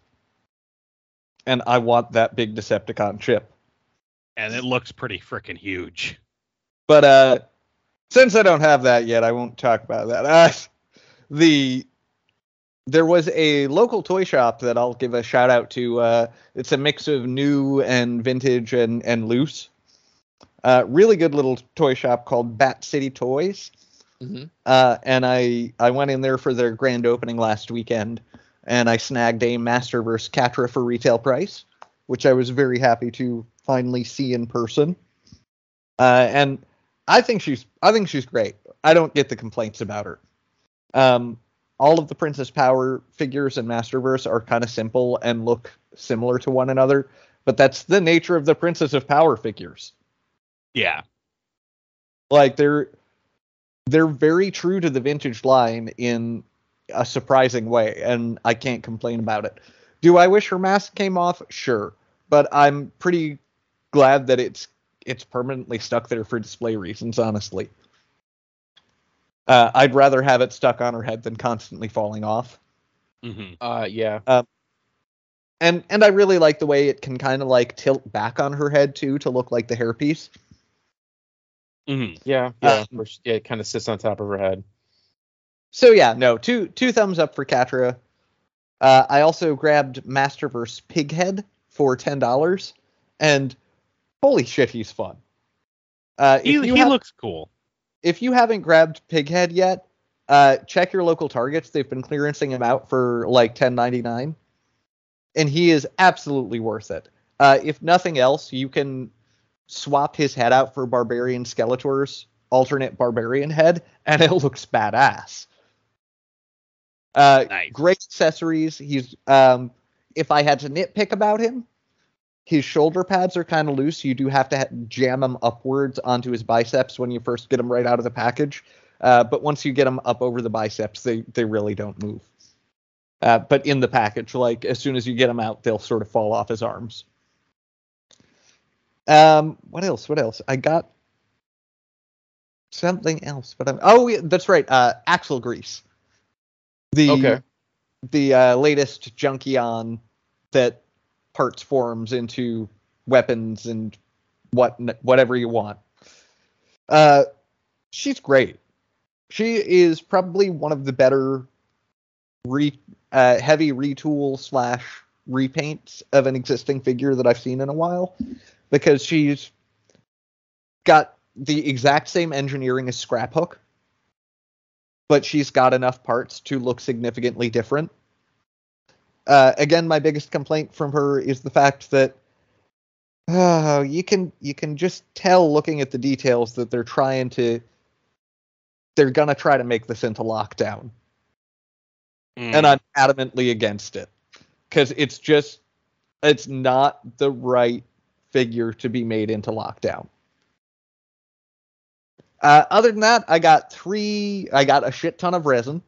And I want that big Decepticon chip. And it looks pretty freaking huge. But since I don't have that yet, I won't talk about that. There was a local toy shop that I'll give a shout out to. It's a mix of new and vintage and loose. Really good little toy shop called Bat City Toys. Mm-hmm. And I went in there for their grand opening last weekend, and I snagged a Masterverse Catra for retail price, which I was very happy to finally see in person. And I think she's great. I don't get the complaints about her. All of the Princess Power figures in Masterverse are kind of simple and look similar to one another, but that's the nature of the Princess of Power figures. Yeah. Like, they're very true to the vintage line in a surprising way, and I can't complain about it. Do I wish her mask came off? Sure. But I'm pretty glad that it's permanently stuck there for display reasons, honestly. I'd rather have it stuck on her head than constantly falling off. Mm-hmm. Yeah. And I really like the way it can kind of like tilt back on her head too to look like the hairpiece. Mm-hmm. Yeah. Yeah, it kind of sits on top of her head. So yeah, no, two thumbs up for Catra. I also grabbed Masterverse Pighead for $10, and holy shit, he's fun. He looks cool. If you haven't grabbed Pighead yet, check your local Targets. They've been clearancing him out for like $10.99, and he is absolutely worth it. If nothing else, you can swap his head out for Barbarian Skeletor's alternate Barbarian head, and it looks badass. Nice. Great accessories. He's if I had to nitpick about him, his shoulder pads are kind of loose. You do have to jam them upwards onto his biceps when you first get them right out of the package. But once you get them up over the biceps, they really don't move. But in the package, like as soon as you get them out, they'll sort of fall off his arms. What else? I got something else, but yeah, that's right. Axle Grease. The latest Junkion that parts forms into weapons and whatever you want. She's great. She is probably one of the better heavy retool / repaints of an existing figure that I've seen in a while, because she's got the exact same engineering as Scraphook, but she's got enough parts to look significantly different. Again, my biggest complaint from her is the fact that Oh, you can just tell looking at the details that they're gonna try to make this into Lockdown. And I'm adamantly against it, because it's not the right figure to be made into Lockdown. Other than that, I got a shit ton of resin.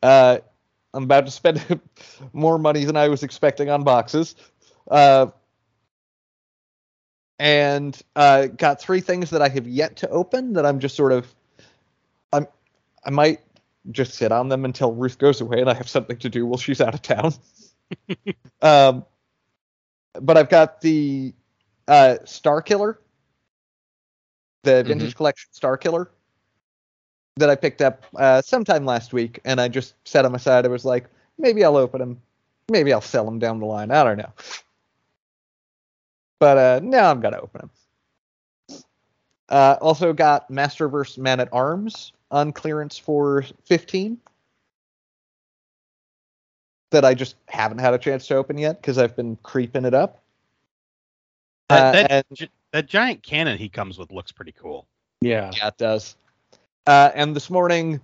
I'm about to spend more money than I was expecting on boxes. And got three things that I have yet to open that I'm just sort of... I might just sit on them until Ruth goes away and I have something to do while she's out of town. But I've got the Starkiller, the Vintage Collection Starkiller that I picked up sometime last week, and I just set them aside. I was like, maybe I'll open them. Maybe I'll sell them down the line. I don't know. But now I'm going to open them. Also got Masterverse Man-at-Arms on clearance for $15 that I just haven't had a chance to open yet because I've been creeping it up. That giant cannon he comes with looks pretty cool. Yeah, it does. And this morning,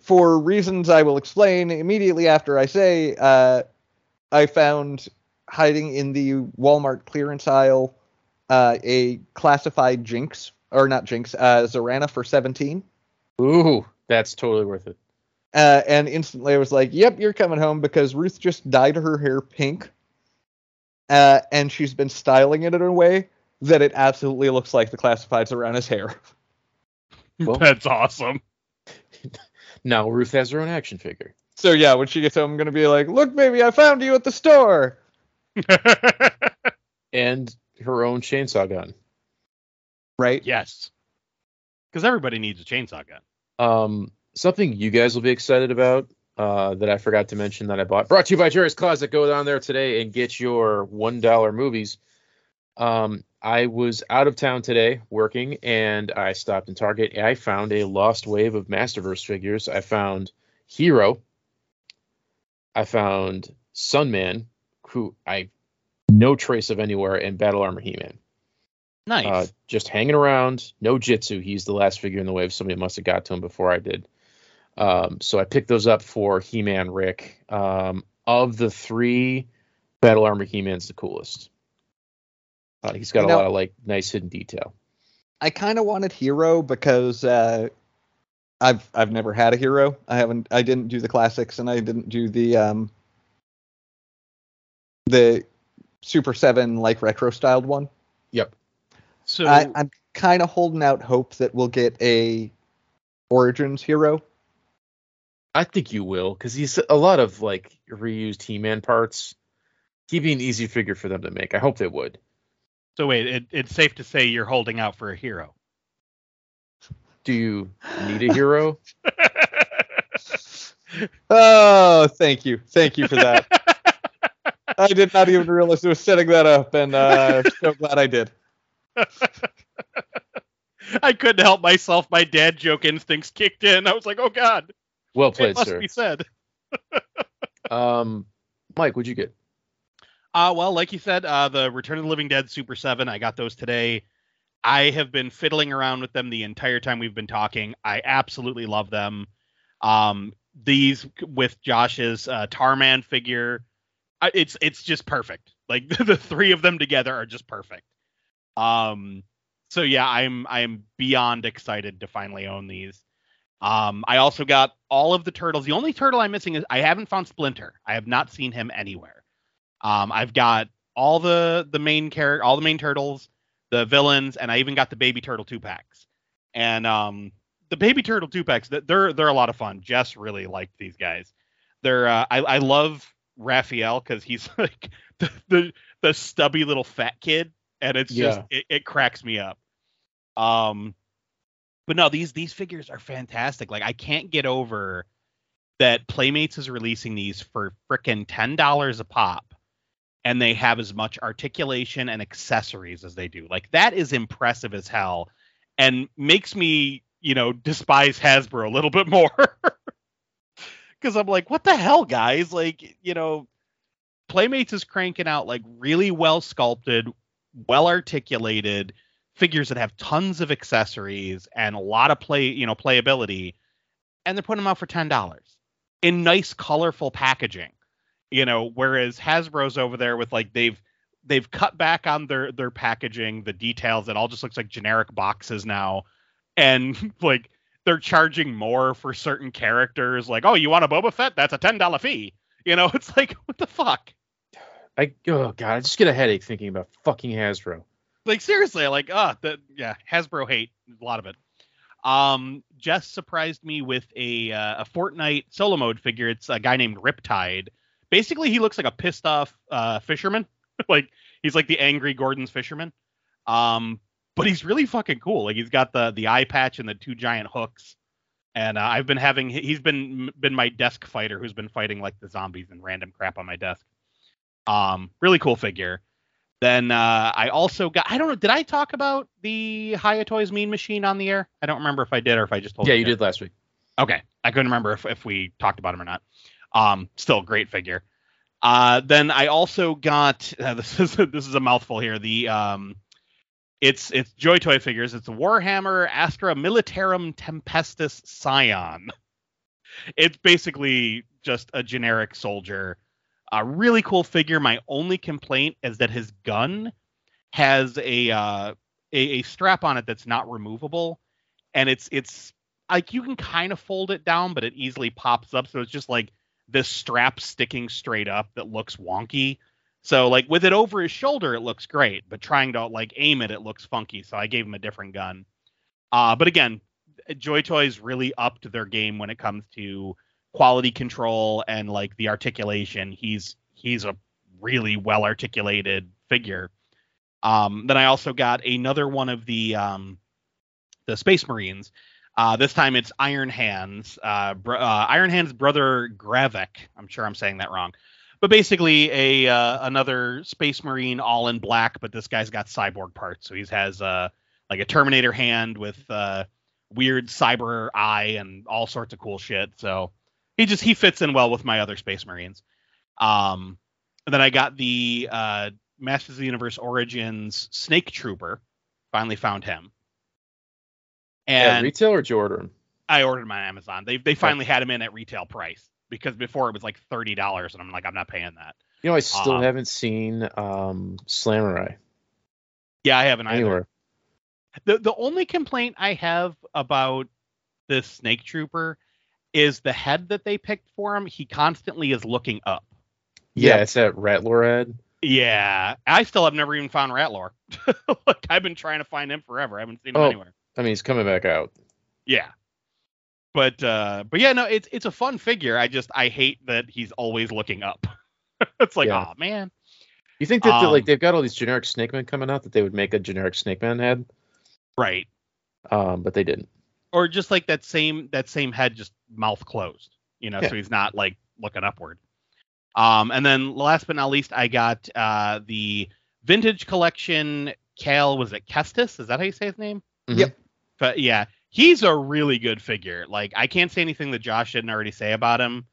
for reasons I will explain immediately after I say, I found hiding in the Walmart clearance aisle a classified Zorana for $17. Ooh, that's totally worth it. And instantly I was like, yep, you're coming home, because Ruth just dyed her hair pink. And she's been styling it in a way that it absolutely looks like the Classifieds around his hair. Well, that's awesome. Now Ruth has her own action figure. So yeah, when she gets home, I'm going to be like, look, baby, I found you at the store. And her own chainsaw gun. Right? Yes. Because everybody needs a chainsaw gun. Something you guys will be excited about that I forgot to mention that I bought. Brought to you by Jerry's Closet. Go down there today and get your $1 movies. I was out of town today working, and I stopped in Target. And I found a lost wave of Masterverse figures. I found Hero. I found Sunman, who I no trace of anywhere, and Battle Armor He-Man. Nice. Just hanging around. No Jitsu. He's the last figure in the wave. Somebody must have got to him before I did. So I picked those up for He-Man Rick. Of the three, Battle Armor He-Man's the coolest. He's got a lot of nice hidden detail. I kind of wanted Hero because I've never had a Hero. I didn't do the classics, and I didn't do the Super 7 retro styled one. Yep. So I'm kind of holding out hope that we'll get a Origins Hero. I think you will, because he's a lot of reused He-Man parts. He'd be an easy figure for them to make. I hope they would. So wait, it's safe to say you're holding out for a Hero. Do you need a Hero? Oh, thank you. Thank you for that. I did not even realize I was setting that up, and I'm so glad I did. I couldn't help myself. My dad joke instincts kicked in. I was like, oh, God. Well played, sir. It must be said. Mike, what'd you get? Well, like you said, the Return of the Living Dead Super 7, I got those today. I have been fiddling around with them the entire time we've been talking. I absolutely love them. These with Josh's Tarman figure, it's just perfect. The three of them together are just perfect. So yeah, I'm beyond excited to finally own these. I also got all of the turtles. The only turtle I'm missing is I haven't found Splinter. I have not seen him anywhere. I've got all the main character, all the main turtles, the villains, and I even got the baby turtle 2-packs. And the baby turtle 2-packs, they're a lot of fun. Jess really liked these guys. They're I love Raphael because he's like the stubby little fat kid, and it's just it cracks me up. But no, these figures are fantastic. I can't get over that Playmates is releasing these for frickin' $10 a pop. And they have as much articulation and accessories as they do. That is impressive as hell, and makes me, despise Hasbro a little bit more. Because I'm like, what the hell, guys? Playmates is cranking out really well sculpted, well-articulated figures that have tons of accessories and a lot of playability, and they're putting them out for $10 in nice, colorful packaging. You know, whereas Hasbro's over there with like they've cut back on their packaging, the details. It all just looks like generic boxes now, and like they're charging more for certain characters. Like, oh, you want a Boba Fett? That's a $10 fee. You know, it's like, what the fuck? I just get a headache thinking about fucking Hasbro. Like, seriously, like, Hasbro hate, a lot of it. Jess surprised me with a Fortnite solo mode figure. It's a guy named Riptide. Basically, he looks like a pissed off fisherman. Like, he's like the angry Gordon's fisherman. But he's really fucking cool. Like, he's got the eye patch and the two giant hooks. And he's been my desk fighter who's been fighting like the zombies and random crap on my desk. Really cool figure. Then I also got, I don't know, did I talk about the Hiya Toys Mean Machine on the air? I don't remember if I did or if I just told you. Yeah, you did last week. Okay. I couldn't remember if we talked about him or not. Still a great figure. Then I also got, this is a mouthful here. It's Joy Toy figures. It's Warhammer Astra Militarum Tempestus Scion. It's basically just a generic soldier. A really cool figure. My only complaint is that his gun has a strap on it that's not removable, and it's like you can kind of fold it down, but it easily pops up. So it's just like this strap sticking straight up that looks wonky. So like with it over his shoulder, it looks great, but trying to like aim it, it looks funky. So I gave him a different gun. But again, Joy Toys really upped their game when it comes to quality control and like the articulation. He's a really well articulated figure. Then I also got another one of the Space Marines. This time it's Iron Hands, Iron Hands' brother Gravek. I'm sure I'm saying that wrong, but basically another Space Marine all in black, but this guy's got cyborg parts. So he has like a Terminator hand with weird cyber eye and all sorts of cool shit. So He fits in well with my other Space Marines. And then I got the Masters of the Universe Origins Snake Trooper. Finally found him. And yeah, retail, or did you order him? I ordered him on Amazon. They finally had him in at retail price, because before it was like $30, and I'm like, I'm not paying that. You know, I still haven't seen Slamurai. Yeah, I haven't anywhere. Either. The only complaint I have about this Snake Trooper is the head that they picked for him. He constantly is looking up. Yeah, yep. It's that Ratlor head. Yeah, I still have never even found Ratlor. Like, I've been trying to find him forever. I haven't seen him anywhere. I mean, he's coming back out. Yeah. But yeah, no, it's a fun figure. I hate that he's always looking up. It's like, yeah. Oh, man. You think that like they've got all these generic Snake Men coming out, that they would make a generic Snake Man head? Right. But they didn't. Or just like that same head, just mouth closed, you know, yeah. So he's not like looking upward. And then last but not least, I got the Vintage Collection Kale. Was it Kestis? Is that how you say his name? Mm-hmm. Yep. But yeah, he's a really good figure. Like, I can't say anything that Josh didn't already say about him.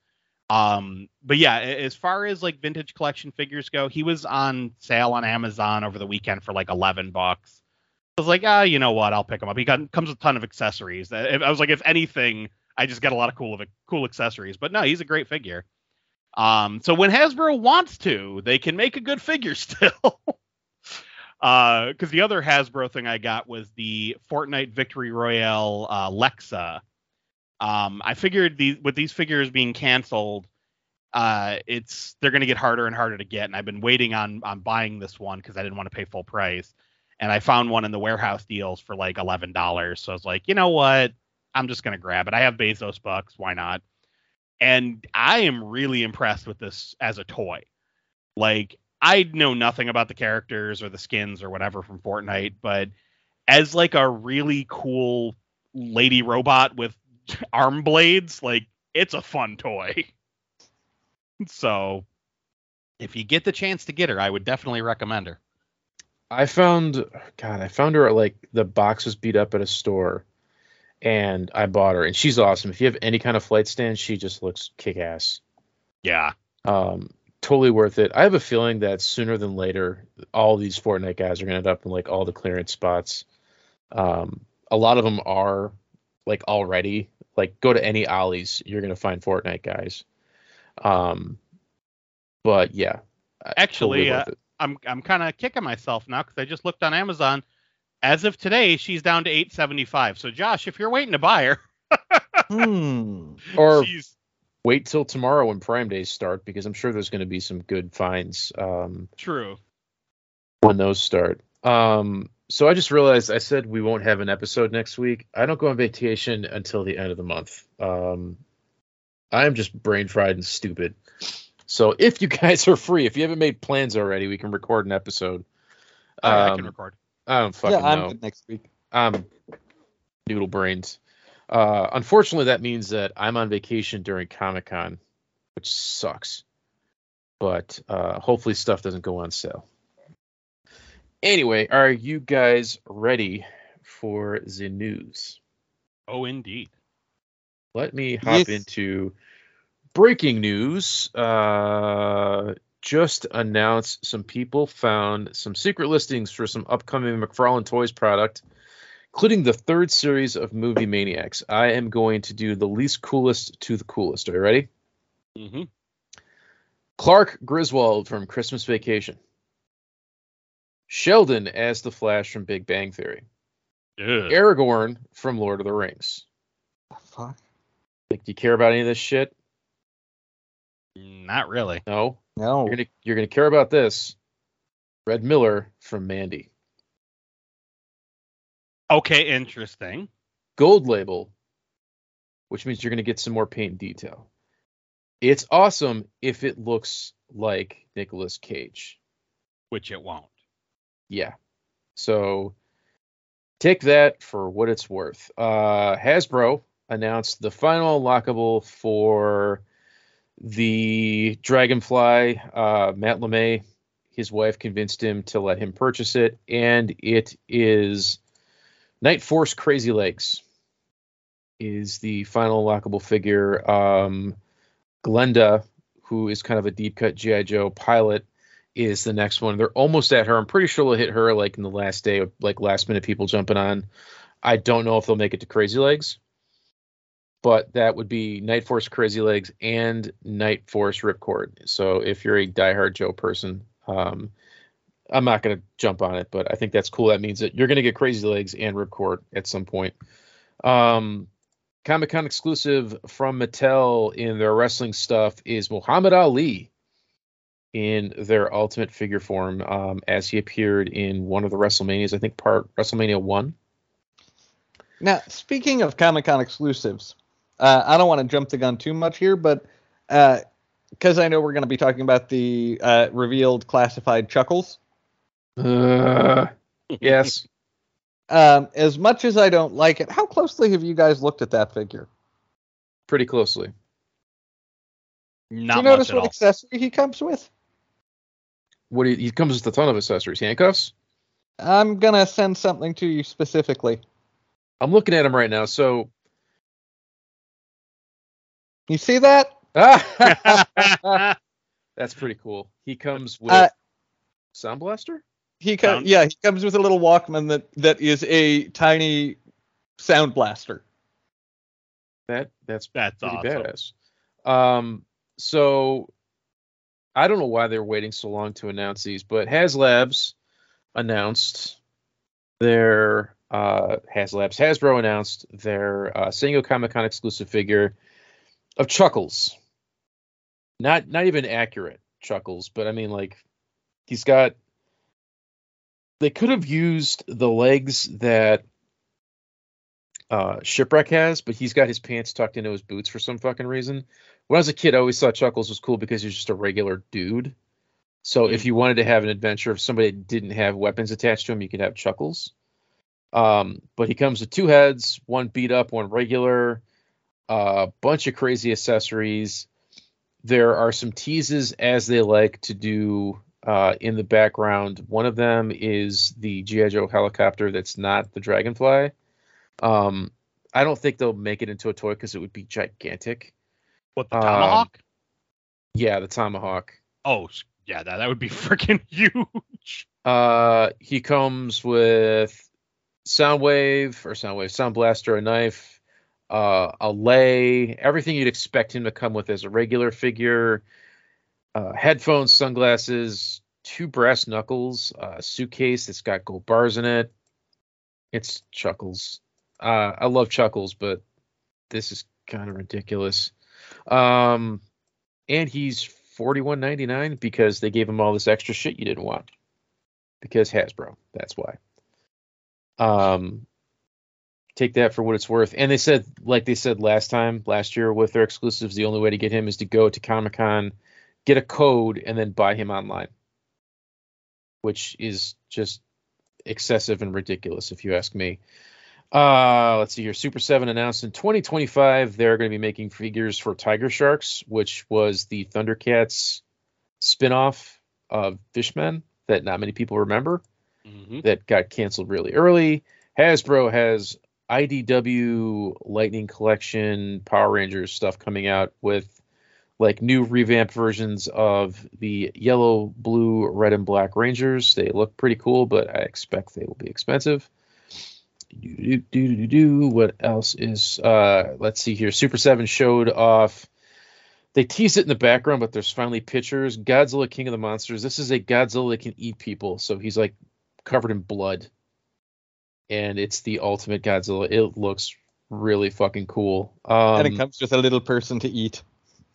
But yeah, as far as like Vintage Collection figures go, he was on sale on Amazon over the weekend for like $11. I was like, you know what? I'll pick him up. He comes with a ton of accessories. I was like, if anything, I just got a lot of cool accessories. But no, he's a great figure. So when Hasbro wants to, they can make a good figure still. Because the other Hasbro thing I got was the Fortnite Victory Royale Lexa. I figured with these figures being canceled, they're going to get harder and harder to get. And I've been waiting on buying this one because I didn't want to pay full price. And I found one in the warehouse deals for like $11. So I was like, you know what? I'm just going to grab it. I have Bezos bucks. Why not? And I am really impressed with this as a toy. Like, I know nothing about the characters or the skins or whatever from Fortnite, but as like a really cool lady robot with arm blades, like, it's a fun toy. So if you get the chance to get her, I would definitely recommend her. I found her at like the box was beat up at a store, and I bought her, and she's awesome. If you have any kind of flight stand, she just looks kick ass. Yeah. totally worth it. I have a feeling that sooner than later, all these Fortnite guys are going to end up in like all the clearance spots. A lot of them are like already, like go to any Ollie's, you're going to find Fortnite guys. But yeah, actually, totally worth it. I'm kind of kicking myself now because I just looked on Amazon. As of today, she's down to $8.75. So, Josh, if you're waiting to buy her, or wait till tomorrow when Prime Days start, because I'm sure there's going to be some good finds. True. When those start. So I just realized I said we won't have an episode next week. I don't go on vacation until the end of the month. I am just brain fried and stupid. So if you guys are free, if you haven't made plans already, we can record an episode. I can record. I don't fucking know. I'm good next week. Noodle brains. Unfortunately, that means that I'm on vacation during Comic-Con, which sucks. But hopefully stuff doesn't go on sale. Anyway, are you guys ready for the news? Oh, indeed. Let me hop into breaking news. Just announced some people found some secret listings for some upcoming McFarlane Toys product, including the third series of Movie Maniacs. I am going to do the least coolest to the coolest. Are you ready? Mm-hmm. Clark Griswold from Christmas Vacation. Sheldon as the Flash from Big Bang Theory. Ugh. Aragorn from Lord of the Rings. What the fuck? Like, do you care about any of this shit? Not really. No? No. You're gonna care about this. Red Miller from Mandy. Okay, interesting. Gold Label, which means you're gonna get some more paint and detail. It's awesome if it looks like Nicolas Cage. Which it won't. Yeah. So take that for what it's worth. Hasbro announced the final unlockable for the Dragonfly. Matt LeMay, his wife convinced him to let him purchase it, and it is Night Force Crazy Legs is the final unlockable figure. Glenda, who is kind of a deep cut G.I. Joe pilot, is the next one. They're almost at her. I'm pretty sure they'll hit her like in the last day, like last minute people jumping on. I don't know if they'll make it to Crazy Legs, but that would be Night Force Crazy Legs and Night Force Ripcord. So if you're a diehard Joe person, I'm not going to jump on it, but I think that's cool. That means that you're going to get Crazy Legs and Ripcord at some point. Comic-Con exclusive from Mattel in their wrestling stuff is Muhammad Ali in their Ultimate figure form, as he appeared in one of the WrestleManias, I think WrestleMania 1. Now, speaking of Comic-Con exclusives, I don't want to jump the gun too much here, but because I know we're going to be talking about the revealed classified Chuckles. Yes. As much as I don't like it, how closely have you guys looked at that figure? Pretty closely. Not do you notice what all. Accessory he comes with? He comes with a ton of accessories. Handcuffs? I'm going to send something to you specifically. I'm looking at him right now, so... You see that? That's pretty cool. He comes with... Sound Blaster? He comes with a little Walkman that is a tiny Sound Blaster. That's pretty awesome. Badass. So, I don't know why they're waiting so long to announce these, but Hasbro announced their San Diego Comic-Con exclusive figure of Chuckles. Not even accurate Chuckles, but I mean, like, he's got... They could have used the legs that Shipwreck has, but he's got his pants tucked into his boots for some fucking reason. When I was a kid, I always thought Chuckles was cool because he was just a regular dude. So if you wanted to have an adventure, if somebody didn't have weapons attached to him, you could have Chuckles. But he comes with two heads, one beat up, one regular, a bunch of crazy accessories. There are some teases as they like to do in the background. One of them is the G.I. Joe helicopter that's not the Dragonfly. I don't think they'll make it into a toy because it would be gigantic. What, the Tomahawk? Yeah, the Tomahawk. Oh, yeah, that would be freaking huge. He comes with Soundwave, Sound Blaster, a knife, a lei, everything you'd expect him to come with as a regular figure. Headphones, sunglasses, two brass knuckles, a suitcase that's got gold bars in it. It's Chuckles. I love Chuckles, but this is kind of ridiculous. And he's $41.99 because they gave him all this extra shit you didn't want. Because Hasbro, that's why. Take that for what it's worth. And they said, like they said last year with their exclusives, the only way to get him is to go to Comic-Con, get a code, and then buy him online. Which is just excessive and ridiculous, if you ask me. Let's see here. Super 7 announced in 2025 they're going to be making figures for Tiger Sharks, which was the Thundercats spinoff of Fishmen that not many people remember, that got canceled really early. Hasbro has IDW Lightning Collection Power Rangers stuff coming out with like new revamped versions of the yellow, blue, red, and black Rangers. They look pretty cool, but I expect they will be expensive. What else is let's see here. Super 7 showed off, they tease it in the background, but there's finally pictures. Godzilla King of the Monsters. This is a Godzilla that can eat people, so he's like covered in blood, and it's the ultimate Godzilla. It looks really fucking cool. And it comes with a little person to eat.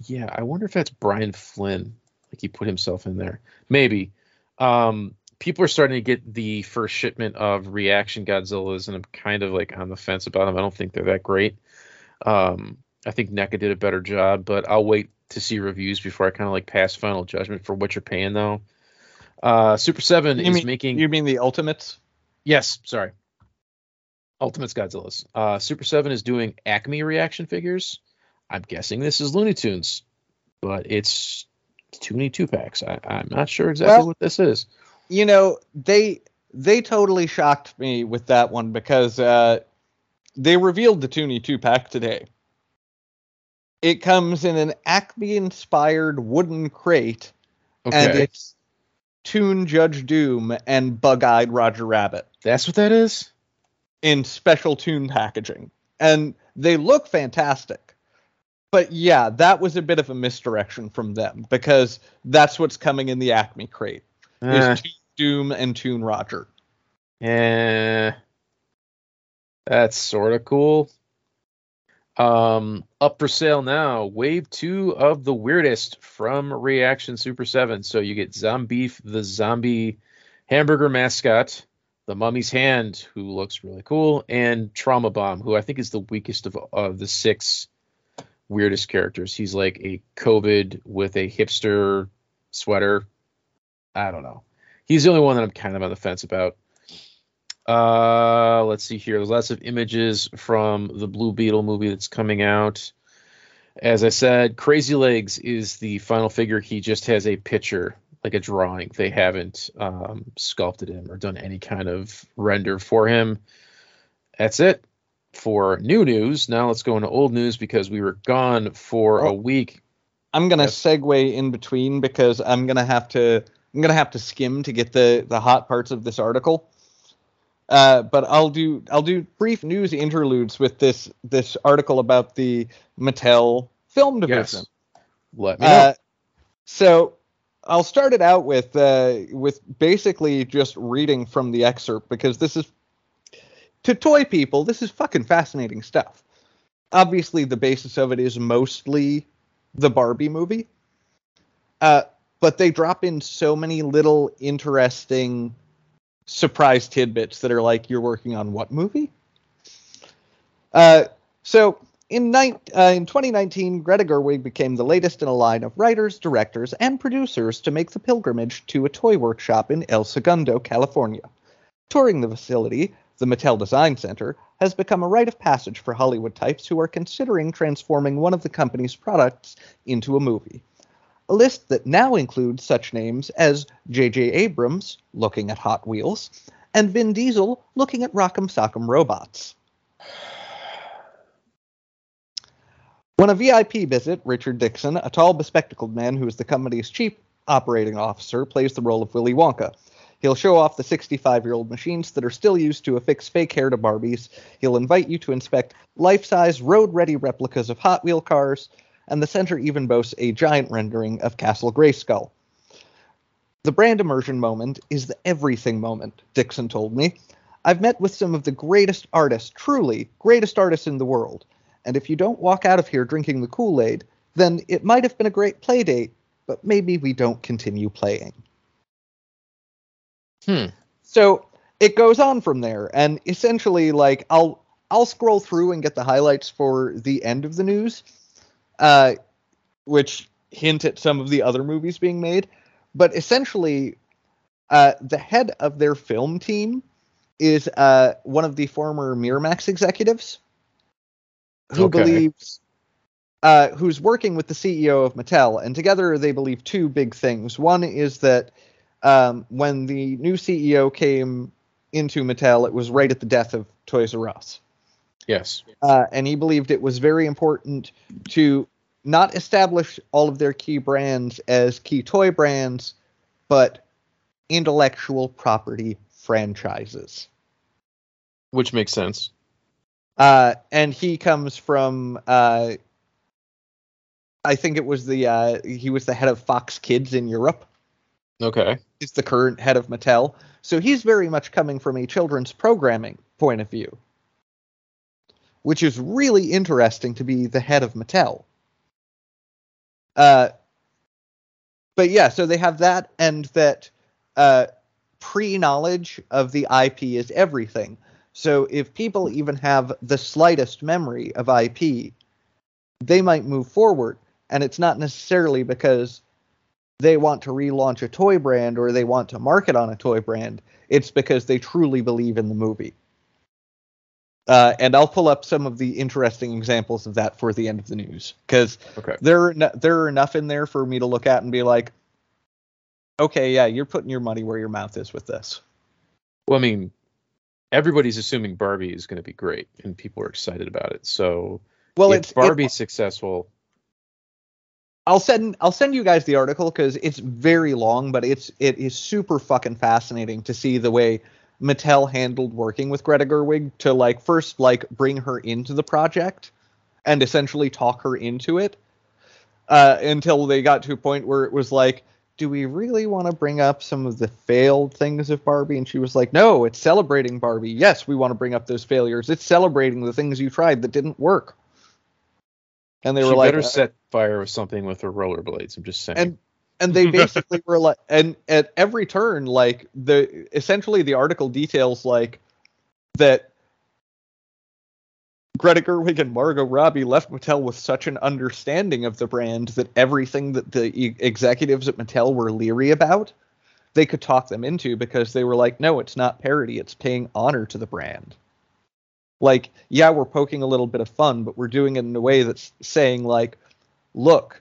Yeah, I wonder if that's Brian Flynn, like he put himself in there. Maybe. People are starting to get the first shipment of Reaction Godzillas, and I'm kind of like on the fence about them. I don't think they're that great. I think NECA did a better job, but I'll wait to see reviews before I kind of like pass final judgment for what you're paying, though. Super 7 You mean the Ultimates? Yes, sorry. Ultimates Godzillas. Super 7 is doing Acme Reaction figures. I'm guessing this is Looney Tunes, but it's 2 packs. I'm not sure exactly what this is. You know, they totally shocked me with that one because they revealed the 2 pack today. It comes in an Acme-inspired wooden crate, and it's Toon Judge Doom and Bug-Eyed Roger Rabbit. That's what that is? In special Toon packaging. And they look fantastic. But yeah, that was a bit of a misdirection from them because that's what's coming in the Acme crate. Is Toon Doom and Toon Roger. Yeah. That's sort of cool. Up for sale now. Wave 2 of the Weirdest from Reaction Super 7. So you get Zombeef, the zombie hamburger mascot, the Mummy's Hand, who looks really cool, and Trauma Bomb, who I think is the weakest of the 6 weirdest characters. He's like a COVID with a hipster sweater. I don't know. He's the only one that I'm kind of on the fence about. Let's see here. There's lots of images from the Blue Beetle movie that's coming out. As I said, Crazy Legs is the final figure. He just has a picture, like a drawing. They haven't sculpted him or done any kind of render for him. That's it for new news. Now let's go into old news because we were gone for a week. I'm going to segue in between because I'm gonna have to skim to get the hot parts of this article. But I'll do brief news interludes with this article about the Mattel film division. Yes. Let me know. So I'll start it out with basically just reading from the excerpt because this is, to toy people, this is fucking fascinating stuff. Obviously, the basis of it is mostly the Barbie movie. But they drop in so many little interesting surprise tidbits that are like, you're working on what movie? So in 2019, Greta Gerwig became the latest in a line of writers, directors, and producers to make the pilgrimage to a toy workshop in El Segundo, California. Touring the facility, the Mattel Design Center, has become a rite of passage for Hollywood types who are considering transforming one of the company's products into a movie. A list that now includes such names as J.J. Abrams, looking at Hot Wheels, and Vin Diesel, looking at Rock'em Sock'em Robots. On a VIP visit, Richard Dixon, a tall, bespectacled man who is the company's chief operating officer, plays the role of Willy Wonka. He'll show off the 65-year-old machines that are still used to affix fake hair to Barbies. He'll invite you to inspect life-size, road-ready replicas of Hot Wheel cars, and the center even boasts a giant rendering of Castle Grayskull. The brand immersion moment is the everything moment, Dixon told me. I've met with some of the greatest artists, truly greatest artists in the world, and if you don't walk out of here drinking the Kool-Aid, then it might have been a great play date, but maybe we don't continue playing. So it goes on from there, and essentially, like, I'll scroll through and get the highlights for the end of the news, which hint at some of the other movies being made. But essentially, the head of their film team is one of the former Miramax executives who believes, who's working with the CEO of Mattel, and together they believe two big things. One is that when the new CEO came into Mattel, it was right at the death of Toys R Us. Yes. And he believed it was very important to not establish all of their key brands as key toy brands, but intellectual property franchises. Which makes sense. And he comes from, I think it was the, he was the head of Fox Kids in Europe. Okay. He's the current head of Mattel. So he's very much coming from a children's programming point of view, which is really interesting to be the head of Mattel. But yeah, so they have that, and that pre-knowledge of the IP is everything. So if people even have the slightest memory of IP, they might move forward. And it's not necessarily because they want to relaunch a toy brand or they want to market on a toy brand. It's because they truly believe in the movie. And I'll pull up some of the interesting examples of that for the end of the news, because there are enough in there for me to look at and be like, okay, yeah, you're putting your money where your mouth is with this. Well, I mean, everybody's assuming Barbie is going to be great and people are excited about it. So well, if Barbie's successful. I'll send you guys the article because it's very long, but it is super fucking fascinating to see the way Mattel handled working with Greta Gerwig to, like, first, like, bring her into the project and essentially talk her into it until they got to a point where it was like, do we really want to bring up some of the failed things of Barbie? And she was like, no, it's celebrating Barbie. Yes, we want to bring up those failures. It's celebrating the things you tried that didn't work. And they were like, better set fire with something with her rollerblades. I'm just saying. And they basically were like, and at every turn, like, essentially the article details, like, that Greta Gerwig and Margot Robbie left Mattel with such an understanding of the brand that everything that the executives at Mattel were leery about, they could talk them into, because they were like, no, it's not parody. It's paying honor to the brand. Like, yeah, we're poking a little bit of fun, but we're doing it in a way that's saying, like, look,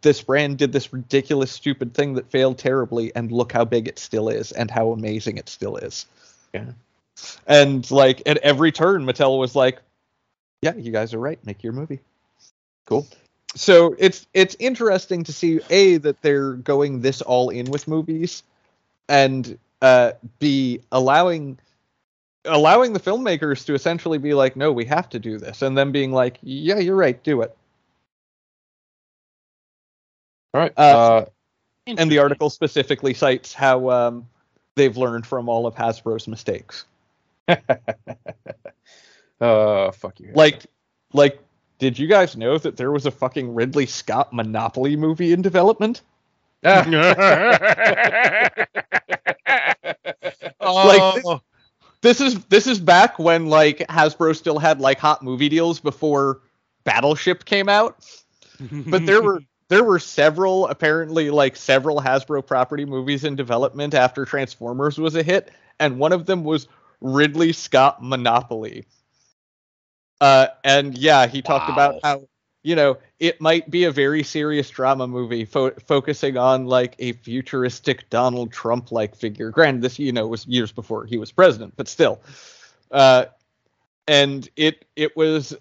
this brand did this ridiculous, stupid thing that failed terribly, and look how big it still is and how amazing it still is. Yeah. And, like, at every turn, Mattel was like, yeah, you guys are right. Make your movie. Cool. So it's interesting to see, A, that they're going this all in with movies, and B, allowing the filmmakers to essentially be like, no, we have to do this. And then being like, yeah, you're right. Do it. All right. And the article specifically cites how they've learned from all of Hasbro's mistakes. Fuck you. Like, did you guys know that there was a fucking Ridley Scott Monopoly movie in development? This is back when, like, Hasbro still had, like, hot movie deals before Battleship came out. But there were several, apparently, like, several Hasbro property movies in development after Transformers was a hit, and one of them was Ridley Scott Monopoly. And yeah, he talked about how, you know, it might be a very serious drama movie focusing on, like, a futuristic Donald Trump-like figure. Granted, this, you know, was years before he was president, but still. And it was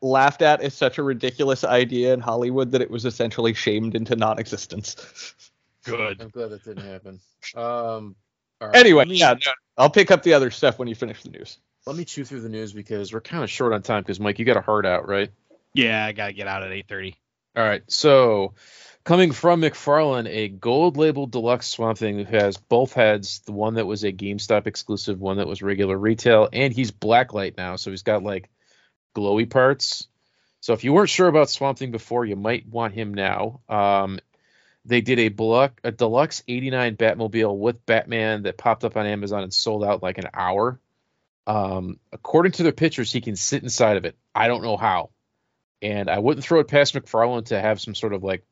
laughed at as such a ridiculous idea in Hollywood that it was essentially shamed into non-existence. Good. I'm glad that didn't happen. All right. Anyway, I'll pick up the other stuff when you finish the news. Let me chew through the news because we're kind of short on time because, Mike, you got a hard out, right? Yeah, I got to get out at 8:30. All right, so coming from McFarlane, a gold-labeled deluxe Swamp Thing has both heads, the one that was a GameStop exclusive, one that was regular retail, and he's blacklight now, so he's got, like, glowy parts. So if you weren't sure about Swamp Thing before, you might want him now. They did a deluxe 89 Batmobile with Batman that popped up on Amazon and sold out, like, an hour. According to their pictures, he can sit inside of it. I don't know how. And I wouldn't throw it past McFarlane to have some sort of, like,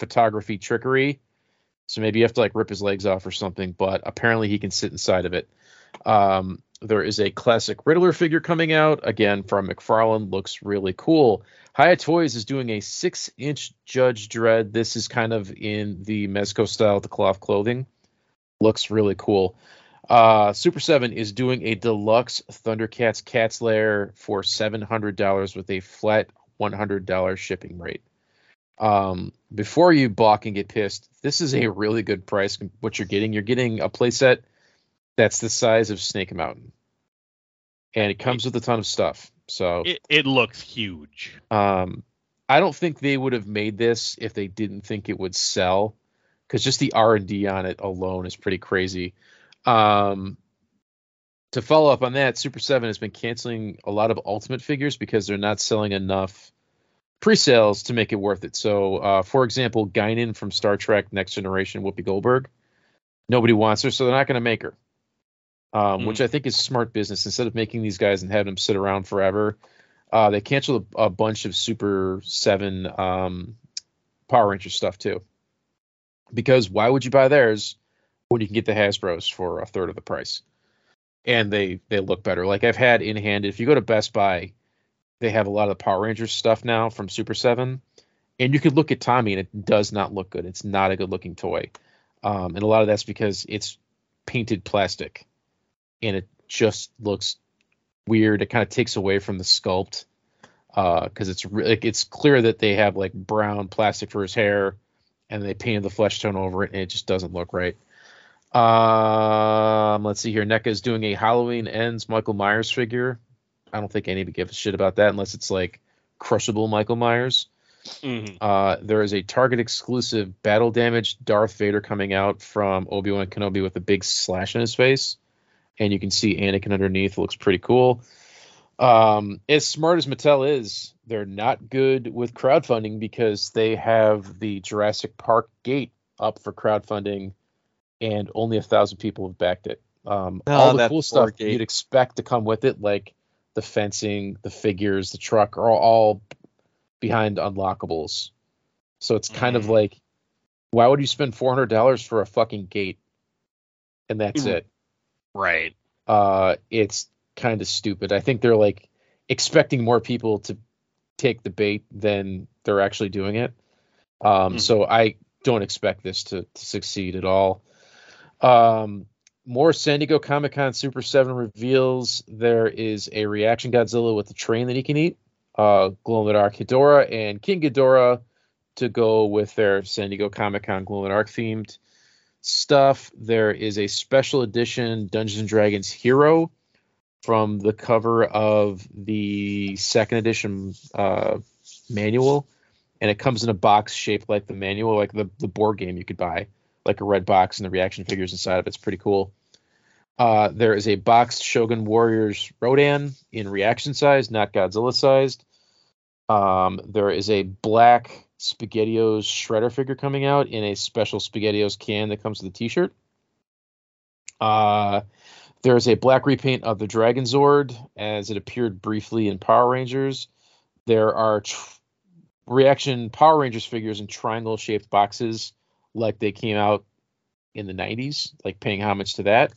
photography trickery. So maybe you have to, like, rip his legs off or something. But apparently he can sit inside of it. There is a classic Riddler figure coming out. Again, from McFarlane. Looks really cool. Hiya Toys is doing a 6-inch Judge Dredd. This is kind of in the Mezco style with the cloth clothing. Looks really cool. Super 7 is doing a deluxe Thundercats Cat's Lair for $700 with a flat $100 shipping rate. Before you balk and get pissed, this is a really good price. What you're getting a playset that's the size of Snake Mountain, and it comes with a ton of stuff. So it looks huge. I don't think they would have made this if they didn't think it would sell, because just the R&D on it alone is pretty crazy. To follow up on that, Super 7 has been canceling a lot of Ultimate figures because they're not selling enough pre-sales to make it worth it. So, for example, Guinan from Star Trek Next Generation, Whoopi Goldberg, nobody wants her, so they're not going to make her, which I think is smart business. Instead of making these guys and having them sit around forever, they canceled a bunch of Super 7 Power Ranger stuff too, because why would you buy theirs when you can get the Hasbros for a third of the price? And they look better. Like, I've had in hand, if you go to Best Buy, they have a lot of the Power Rangers stuff now from Super 7. And you could look at Tommy, and it does not look good. It's not a good-looking toy. And a lot of that's because it's painted plastic. And it just looks weird. It kind of takes away from the sculpt. Because it's clear that they have, like, brown plastic for his hair. And they painted the flesh tone over it, and it just doesn't look right. Let's see here. NECA is doing a Halloween Ends Michael Myers figure. I don't think anybody gives a shit about that unless it's, like, crushable Michael Myers. There is a Target exclusive battle damaged Darth Vader coming out from Obi-Wan Kenobi with a big slash in his face, and you can see Anakin underneath. It looks pretty cool. As smart as Mattel is, they're not good with crowdfunding, because they have the Jurassic Park gate up for crowdfunding, and only 1,000 people have backed it. All the cool stuff you'd expect to come with it, like the fencing, the figures, the truck, are all behind unlockables. So it's kind of like, why would you spend $400 for a fucking gate? And that's it. Right. It's kind of stupid. I think they're, like, expecting more people to take the bait than they're actually doing it. So I don't expect this to succeed at all. More San Diego Comic-Con Super 7 reveals. There is a Reaction Godzilla with a train that he can eat, Glow-in-the-Dark Ghidorah, and King Ghidorah to go with their San Diego Comic-Con Glow-in-the-Dark themed stuff. There is a special edition Dungeons & Dragons Hero from the cover of the second edition manual, and it comes in a box shaped like the manual, like the board game you could buy, like a red box, and the Reaction figures inside of it's pretty cool. There is a boxed Shogun Warriors Rodan in Reaction size, not Godzilla sized. There is a black SpaghettiOs Shredder figure coming out in a special SpaghettiOs can that comes with the t-shirt. There is a black repaint of the Dragon Zord as it appeared briefly in Power Rangers. There are Reaction Power Rangers figures in triangle shaped boxes, like they came out in the 90s, like paying homage to that.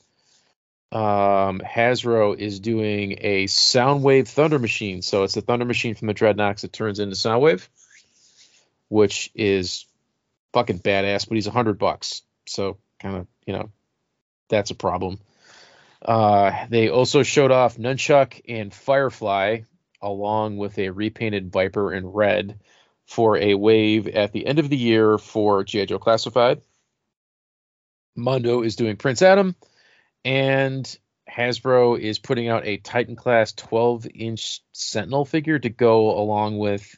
Hasbro is doing a Soundwave Thunder Machine. So it's the Thunder Machine from the Dreadnoks that turns into Soundwave, which is fucking badass, but he's $100. So kind of, you know, that's a problem. They also showed off Nunchuck and Firefly, along with a repainted Viper in red for a wave at the end of the year for G.I. Joe Classified. Mondo is doing Prince Adam, and Hasbro is putting out a Titan class 12-inch Sentinel figure to go along with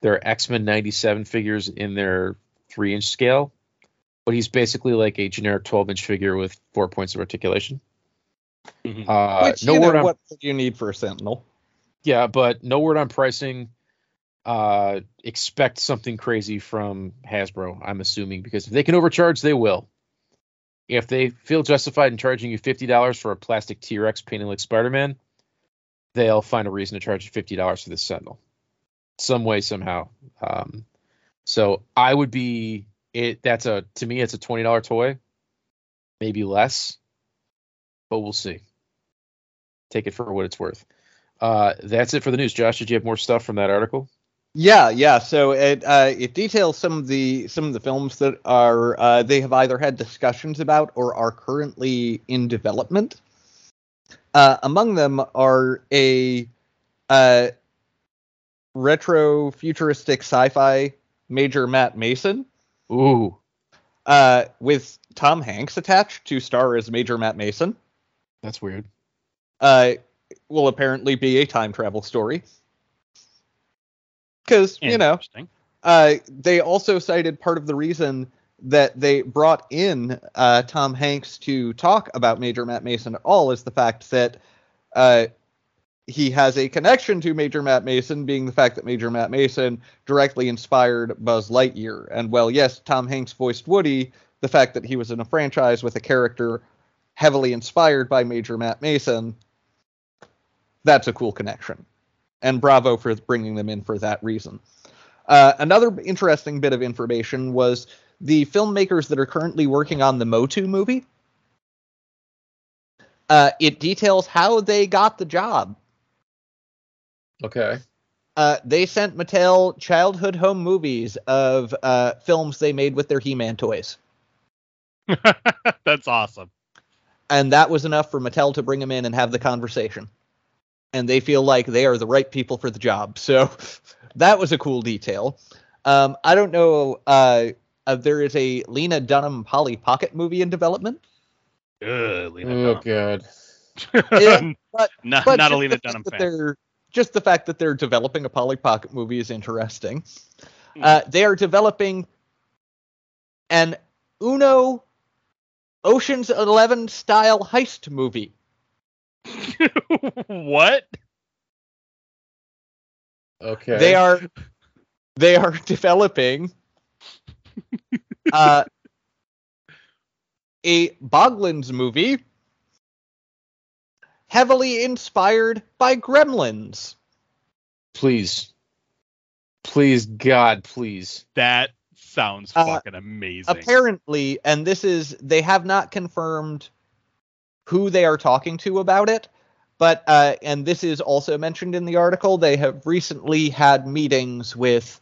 their X-Men 97 figures in their 3-inch scale. But he's basically like a generic 12-inch figure with 4 points of articulation. Mm-hmm. Which, no word on what you need for a Sentinel. Yeah, but no word on pricing. Expect something crazy from Hasbro, I'm assuming, because if they can overcharge, they will. If they feel justified in charging you $50 for a plastic T-Rex painted like Spider-Man, they'll find a reason to charge you $50 for this Sentinel. Some way, somehow. So I would be it. That's a, to me, it's a $20 toy, maybe less, but we'll see. Take it for what it's worth. That's it for the news. Josh, did you have more stuff from that article? Yeah. So it details some of the films that are they have either had discussions about or are currently in development. Among them are a retro futuristic sci-fi Major Matt Mason. Ooh. With Tom Hanks attached to star as Major Matt Mason. That's weird. Will apparently be a time travel story. Because, you know, they also cited part of the reason that they brought in Tom Hanks to talk about Major Matt Mason at all is the fact that he has a connection to Major Matt Mason, being the fact that Major Matt Mason directly inspired Buzz Lightyear. And while, yes, Tom Hanks voiced Woody, the fact that he was in a franchise with a character heavily inspired by Major Matt Mason, that's a cool connection. And bravo for bringing them in for that reason. Another interesting bit of information was the filmmakers that are currently working on the MOTU movie. It details how they got the job. Okay. They sent Mattel childhood home movies of films they made with their He-Man toys. That's awesome. And that was enough for Mattel to bring them in and have the conversation. And they feel like they are the right people for the job. So that was a cool detail. I don't know. There is a Lena Dunham Polly Pocket movie in development. Lena Dunham. God. Yeah, but not a Lena Dunham fan. Just the fact that they're developing a Polly Pocket movie is interesting. They are developing an Uno Ocean's 11 style heist movie. What? Okay. They are developing a Boglins movie heavily inspired by Gremlins. Please, God, please. That sounds fucking amazing. Apparently, and they have not confirmed who they are talking to about it. But, and this is also mentioned in the article, they have recently had meetings with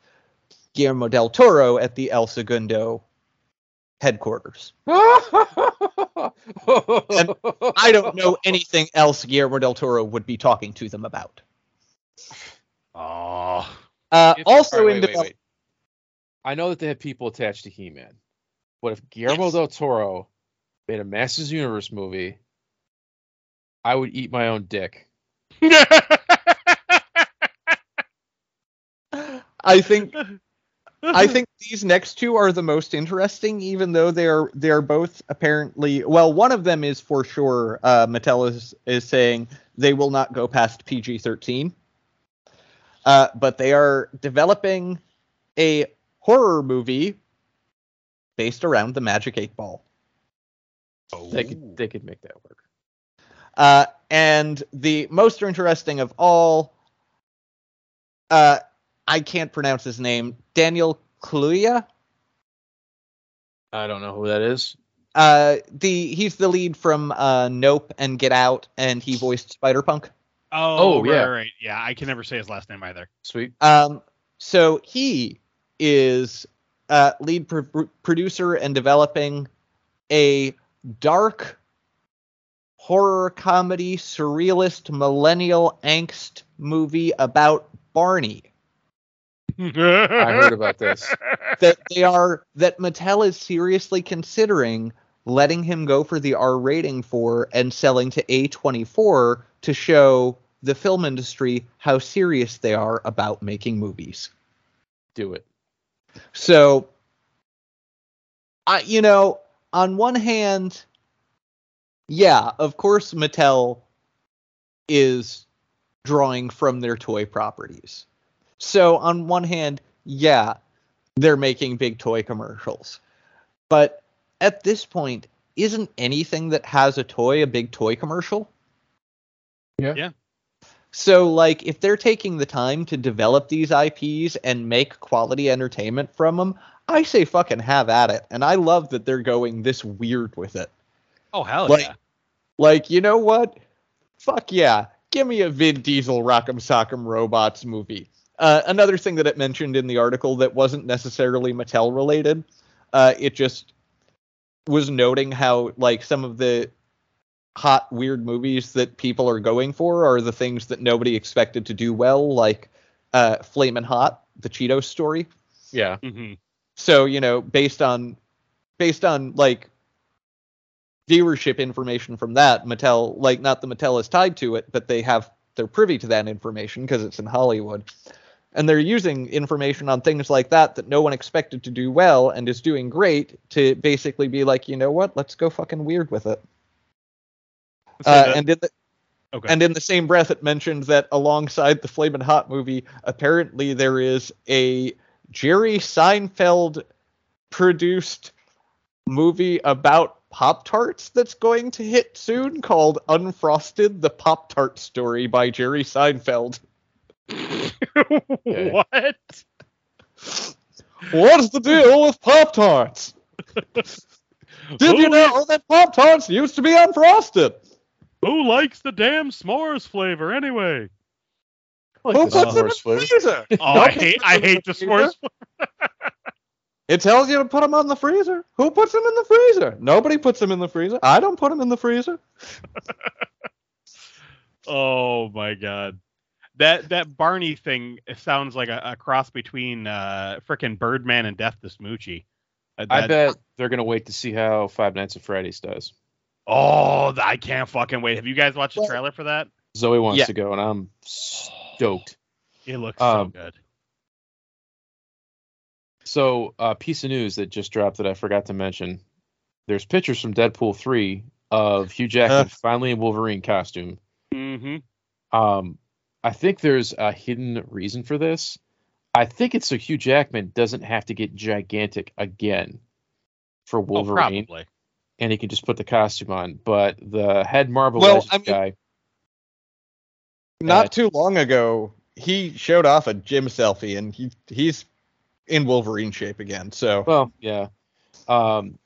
Guillermo del Toro at the El Segundo headquarters. And I don't know anything else Guillermo del Toro would be talking to them about. Wait. I know that they have people attached to He-Man, but if Guillermo del Toro made a Masters Universe movie, I would eat my own dick. I think these next two are the most interesting, even though they're both apparently, well, one of them is for sure. Mattel is saying they will not go past PG-13, but they are developing a horror movie based around the Magic 8-Ball. Oh. They could make that work. And the most interesting of all, I can't pronounce his name, Daniel Kaluuya. I don't know who that is. He's the lead from Nope and Get Out, and he voiced Spider-Punk. Oh, right. Yeah, I can never say his last name either. Sweet. So he is lead producer and developing a dark horror comedy, surrealist, millennial angst movie about Barney. I heard about this. That Mattel is seriously considering letting him go for the R rating for and selling to A24 to show the film industry how serious they are about making movies. Do it. So, on one hand, yeah, of course Mattel is drawing from their toy properties. So on one hand, yeah, they're making big toy commercials. But at this point, isn't anything that has a toy a big toy commercial? Yeah. So, if they're taking the time to develop these IPs and make quality entertainment from them, I say fucking have at it. And I love that they're going this weird with it. Oh, hell yeah. You know what? Fuck yeah. Give me a Vin Diesel Rock'em Sock'em Robots movie. Another thing that it mentioned in the article that wasn't necessarily Mattel related, it just was noting how, some of the hot, weird movies that people are going for are the things that nobody expected to do well, Flamin' Hot, the Cheetos story. Yeah. Mm-hmm. So, based on viewership information from that, Mattel, not the Mattel is tied to it, but they're privy to that information because it's in Hollywood. And they're using information on things like that no one expected to do well and is doing great to basically be like, you know what, let's go fucking weird with it. And in the same breath, it mentioned that alongside the Flamin' Hot movie, apparently there is a Jerry Seinfeld produced movie about Pop-Tarts that's going to hit soon called Unfrosted, the Pop-Tart Story by Jerry Seinfeld. What? What's the deal with Pop-Tarts? Did you know that Pop-Tarts used to be unfrosted? Who likes the damn s'mores flavor anyway? Who puts them in the freezer? Oh, I hate the s'mores flavor. It tells you to put them on the freezer. Who puts them in the freezer? Nobody puts them in the freezer. I don't put them in the freezer. Oh my god, that Barney thing sounds like a cross between frickin' Birdman and Death to Smoochie. I bet they're gonna wait to see how Five Nights at Freddy's does. Oh, I can't fucking wait. Have you guys watched the trailer for that? Zoe wants to go, and I'm stoked. It looks so good. So, piece of news that just dropped that I forgot to mention. There's pictures from Deadpool 3 of Hugh Jackman finally in Wolverine costume. Mm-hmm. I think there's a hidden reason for this. I think it's so Hugh Jackman doesn't have to get gigantic again for Wolverine. Oh, probably. And he can just put the costume on. But the head Marvel guy. Not too long ago, he showed off a gym selfie, and he's in Wolverine shape again. So. Well, yeah. Marvel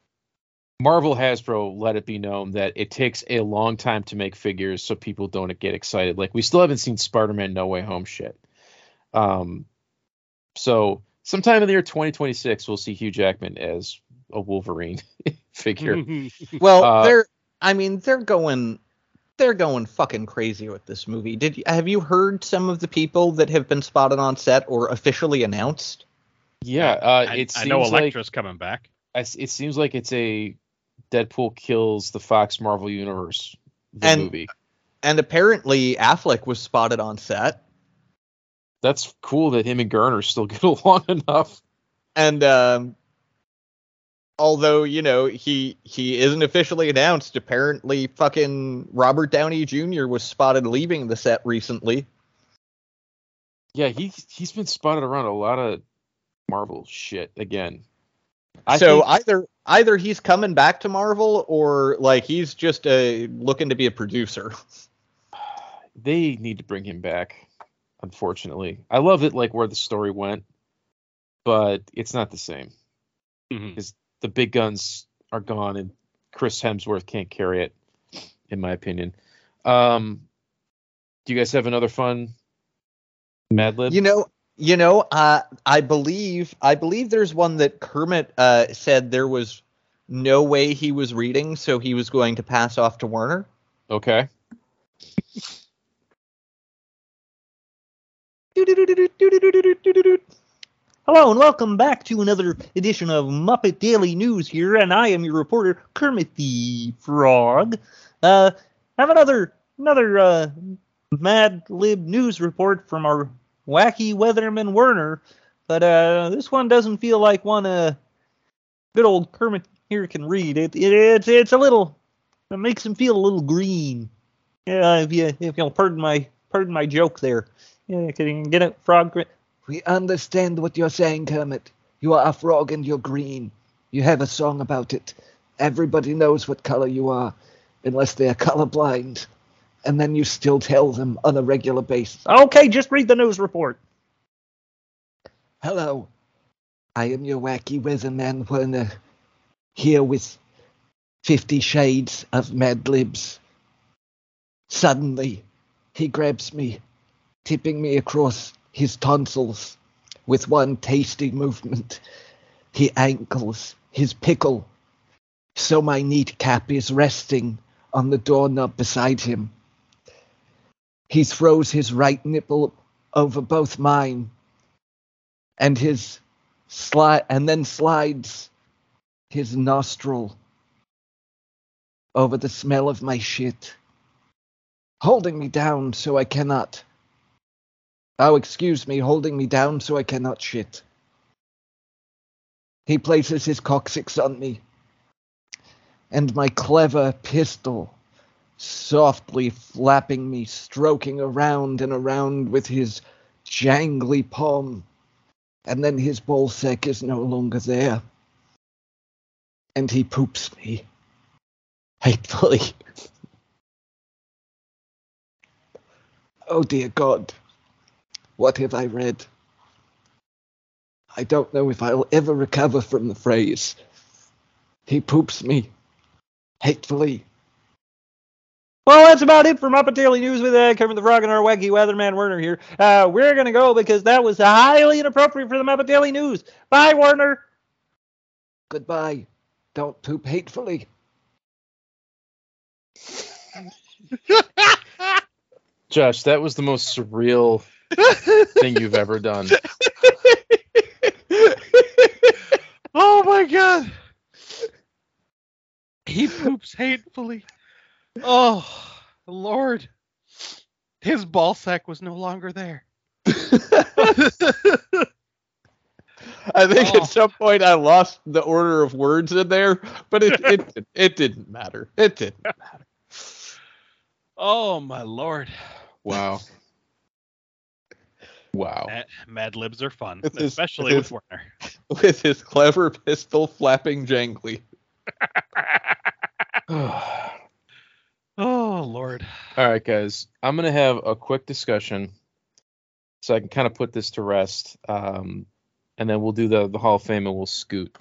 Hasbro let it be known that it takes a long time to make figures, so people don't get excited. We still haven't seen Spider-Man No Way Home shit. So sometime in the year 2026, we'll see Hugh Jackman as a Wolverine figure. Well, they're going fucking crazy with this movie. Have you heard some of the people that have been spotted on set or officially announced? Yeah, I know Elektra's coming back. It seems like it's a Deadpool kills the Fox Marvel Universe movie. And apparently Affleck was spotted on set. That's cool that him and Garner still get along enough. And although, he isn't officially announced, apparently fucking Robert Downey Jr. was spotted leaving the set recently. Yeah, he's been spotted around a lot of Marvel shit again. Either he's coming back to Marvel or he's just looking to be a producer. They need to bring him back, unfortunately. I love it where the story went, but it's not the same. Mm-hmm. The big guns are gone, and Chris Hemsworth can't carry it, in my opinion. Do you guys have another fun Mad Lib? I believe there's one that Kermit said there was no way he was reading, so he was going to pass off to Werner. Okay. Hello and welcome back to another edition of Muppet Daily News here, and I am your reporter, Kermit the Frog. I have another Mad Lib news report from our wacky weatherman Werner, but this one doesn't feel like one good old Kermit here can read. It's a little... It makes him feel a little green. Yeah, if you'll pardon my joke there. Yeah, can you get it, frog? We understand what you're saying, Kermit. You are a frog and you're green. You have a song about it. Everybody knows what color you are, unless they are colorblind. And then you still tell them on a regular basis. Okay, just read the news report. Hello, I am your wacky weatherman Werner, here with 50 shades of Mad Libs. Suddenly, he grabs me, tipping me across his tonsils. With one tasty movement, he ankles his pickle, so my neat cap is resting on the doorknob beside him. He throws his right nipple over both mine, and then slides his nostril over the smell of my shit, holding me down so I cannot. Oh, excuse me, holding me down so I cannot shit. He places his coccyx on me, and my clever pistol softly flapping me, stroking around and around with his jangly palm, and then his ballsack is no longer there, and he poops me. Hatefully. Oh dear God, what have I read? I don't know if I'll ever recover from the phrase. He poops me. Hatefully. Well, that's about it for Muppet Daily News with Kermit the Frog and our wacky weatherman Werner here. We're going to go because that was highly inappropriate for the Muppet Daily News. Bye, Werner. Goodbye. Don't poop hatefully. Josh, that was the most surreal thing you've ever done. Oh my God. He poops hatefully. Oh Lord. His ball sack was no longer there. I think at some point I lost the order of words in there, but it didn't matter. It didn't matter. Oh my Lord! Wow. Wow. Mad Libs are fun, especially with Werner. With his clever pistol flapping jangly. Oh Lord! All right, guys, I'm gonna have a quick discussion, so I can kind of put this to rest. And then we'll do the Hall of Fame and we'll scoot.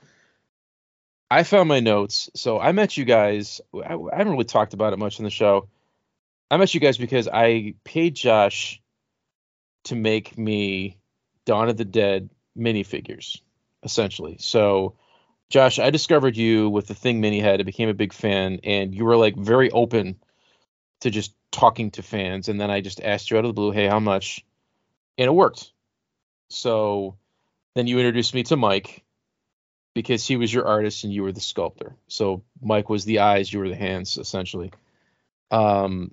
I found my notes. So I met you guys. I haven't really talked about it much on the show. I met you guys because I paid Josh to make me Dawn of the Dead minifigures, essentially. So, Josh, I discovered you with the Thing mini head. I became a big fan. And you were, like, very open to just talking to fans. And then I just asked you out of the blue, hey, how much? And it worked. So... Then you introduced me to Mike because he was your artist and you were the sculptor. So Mike was the eyes, you were the hands, essentially. And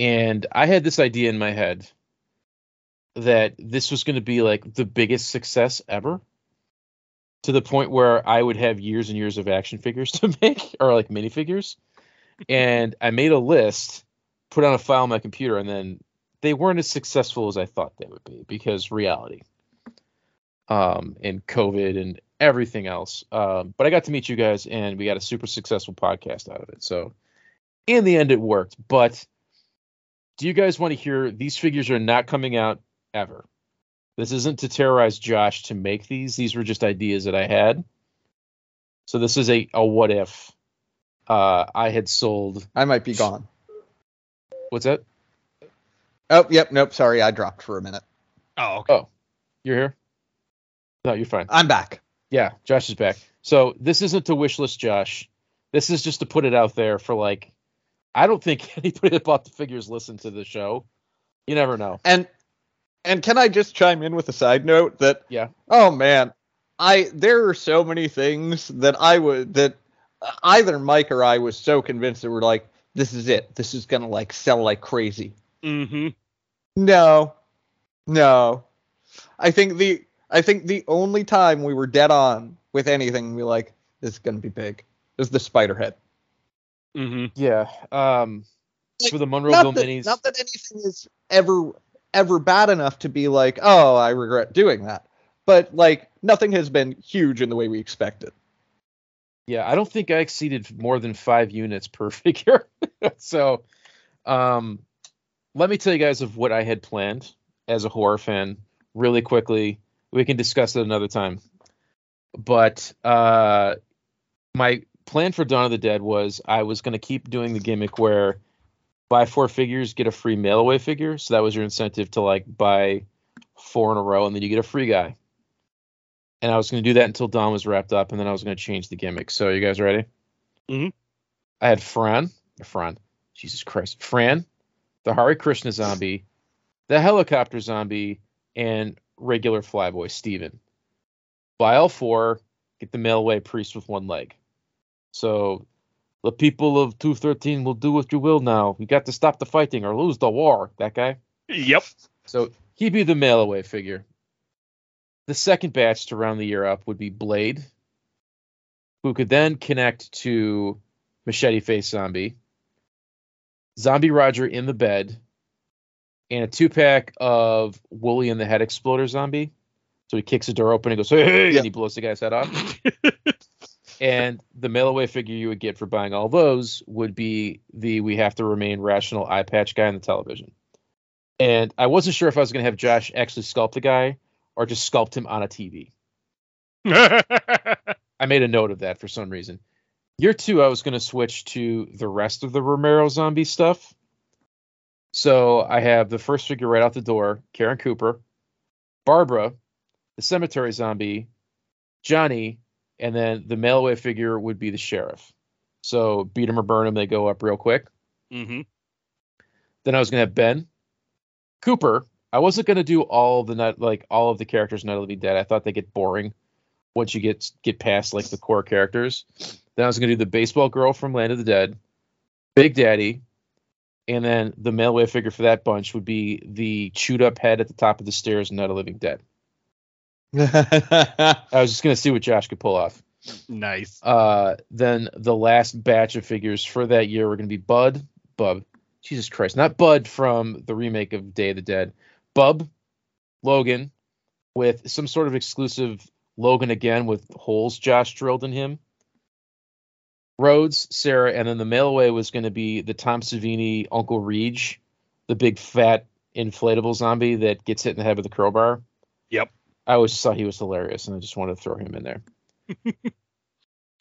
I had this idea in my head that this was going to be like the biggest success ever, to the point where I would have years and years of action figures to make, or like minifigures. And I made a list, put on a file on my computer, and then they weren't as successful as I thought they would be because reality. And COVID and everything else. But I got to meet you guys, and we got a super successful podcast out of it. So in the end, it worked. But do you guys want to hear these figures are not coming out ever? This isn't to terrorize Josh to make these. These were just ideas that I had. So this is a what if I had sold. I might be gone. What's that? Oh, yep. Nope. Sorry. I dropped for a minute. Oh, okay. Oh, you're here? No, you're fine. I'm back. Yeah, Josh is back. So this isn't to wish list Josh. This is just to put it out there for like, I don't think anybody that bought the figures listened to the show. You never know. And can I just chime in with a side note that, yeah. Oh man, there are so many things that that either Mike or I was so convinced that we're like, this is it. This is going to like sell like crazy. Mm-hmm. No. I think the only time we were dead on with anything, we were like, this is going to be big, is the spider head. Mm-hmm. Yeah. Like, for the Monroeville minis. Not that anything is ever bad enough to be like, oh, I regret doing that. But like nothing has been huge in the way we expected. Yeah, I don't think I exceeded more than 5 units per figure. So let me tell you guys of what I had planned as a horror fan really quickly. We can discuss it another time. But my plan for Dawn of the Dead was I was going to keep doing the gimmick where buy 4 figures, get a free mail-away figure. So that was your incentive to like buy 4 in a row, and then you get a free guy. And I was going to do that until Dawn was wrapped up, and then I was going to change the gimmick. So you guys ready? Mm-hmm. I had Fran. Jesus Christ. Fran, the Hare Krishna zombie, the helicopter zombie, and regular flyboy Steven. Buy all 4, get the mail-away priest with 1 leg. So the people of 213 will do what you will now. You got to stop the fighting or lose the war. That guy? Yep. So he'd be the mail-away figure. The second batch to round the year up would be Blade, who could then connect to Machete Face Zombie Roger in the bed, and a 2-pack of Wooly and the Head Exploder Zombie. So he kicks the door open and goes, hey, yeah. And he blows the guy's head off. And the mail-away figure you would get for buying all those would be the We Have to Remain Rational eye patch guy on the television. And I wasn't sure if I was going to have Josh actually sculpt the guy, or just sculpt him on a TV. I made a note of that for some reason. Year 2, I was going to switch to the rest of the Romero zombie stuff. So I have the first figure right out the door, Karen Cooper, Barbara, the cemetery zombie, Johnny, and then the mail-away figure would be the sheriff. So beat him or burn him, they go up real quick. Mm-hmm. Then I was going to have Ben, Cooper. I wasn't going to do all of the characters in Night of the Living Dead. I thought they get boring once you get past like the core characters. Then I was going to do the baseball girl from Land of the Dead, Big Daddy, and then the mail-away figure for that bunch would be the chewed up head at the top of the stairs in Night of the Living Dead. I was just going to see what Josh could pull off. Nice. Then the last batch of figures for that year were going to be Bub. Jesus Christ, not Bud from the remake of Day of the Dead. Bub, Logan, with some sort of exclusive Logan again with holes Josh drilled in him. Rhodes, Sarah, and then the mail-away was going to be the Tom Savini Uncle Reg, the big fat inflatable zombie that gets hit in the head with a crowbar. Yep. I always thought he was hilarious, and I just wanted to throw him in there.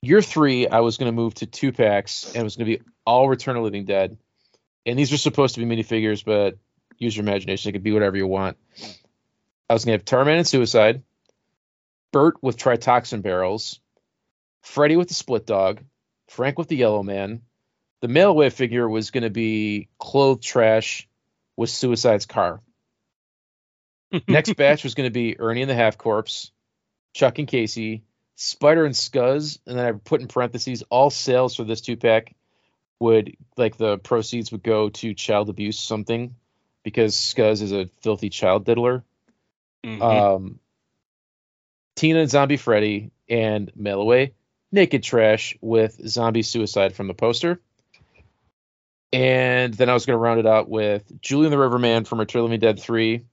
Year 3, I was going to move to 2-packs, and it was going to be all Return of the Living Dead. And these were supposed to be minifigures, but use your imagination. It could be whatever you want. I was going to have Tarman and Suicide, Bert with Tritoxin barrels, Freddy with the split dog, Frank with the yellow man. The mail-away figure was going to be Clothed Trash with Suicide's car. Next batch was going to be Ernie and the Half-Corpse, Chuck and Casey, Spider and Scuzz, and then I put in parentheses, all sales for this 2-pack would, like the proceeds would go to child abuse something, because Scuzz is a filthy child diddler. Mm-hmm. Tina and Zombie Freddy, and mail-away Naked Trash with Zombie Suicide from the poster. And then I was going to round it out with Julian the Riverman from Return of the Living Dead 3.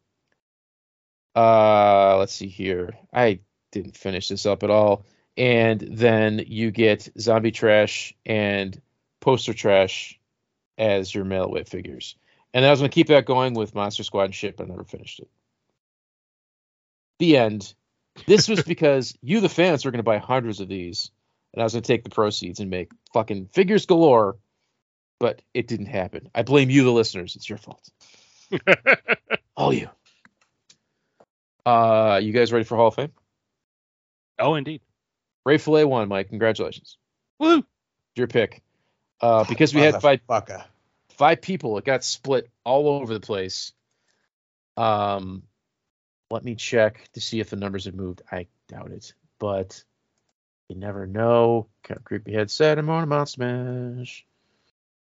Let's see here. I didn't finish this up at all. And then you get Zombie Trash and Poster Trash as your mail-away figures. And I was going to keep that going with Monster Squad and shit, but I never finished it. The end. This was because you, the fans, were going to buy hundreds of these, and I was going to take the proceeds and make fucking figures galore, but it didn't happen. I blame you, the listeners. It's your fault. All you. You guys ready for Hall of Fame? Oh, indeed. Ray Fillet won, Mike. Congratulations. Woo! Your pick. Because we had 5... five people. It got split all over the place. Let me check to see if the numbers have moved. I doubt it, but you never know. Count Creepyhead said, "I'm on a Mount Smash."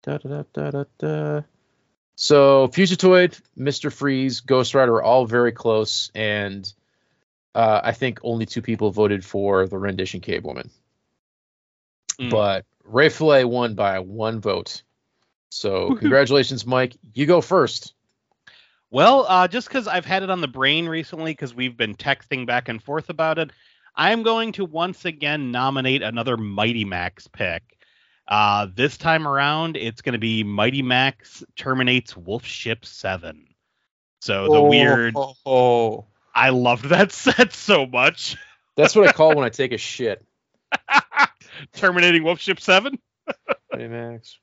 Da, da, da, da, da. So Fusitoid, Mr. Freeze, Ghost Rider are all very close, and I think only two people voted for the rendition Cave Woman. But Ray Filet won by one vote. So congratulations, Mike. You go first. Well, just because I've had it on the brain recently, because we've been texting back and forth about it, I'm going to once again nominate another Mighty Max pick. This time around, it's going to be Mighty Max terminates Wolf Ship 7. So the I loved that set so much. That's what I call when I take a shit. Terminating Wolf Ship 7? Mighty Max.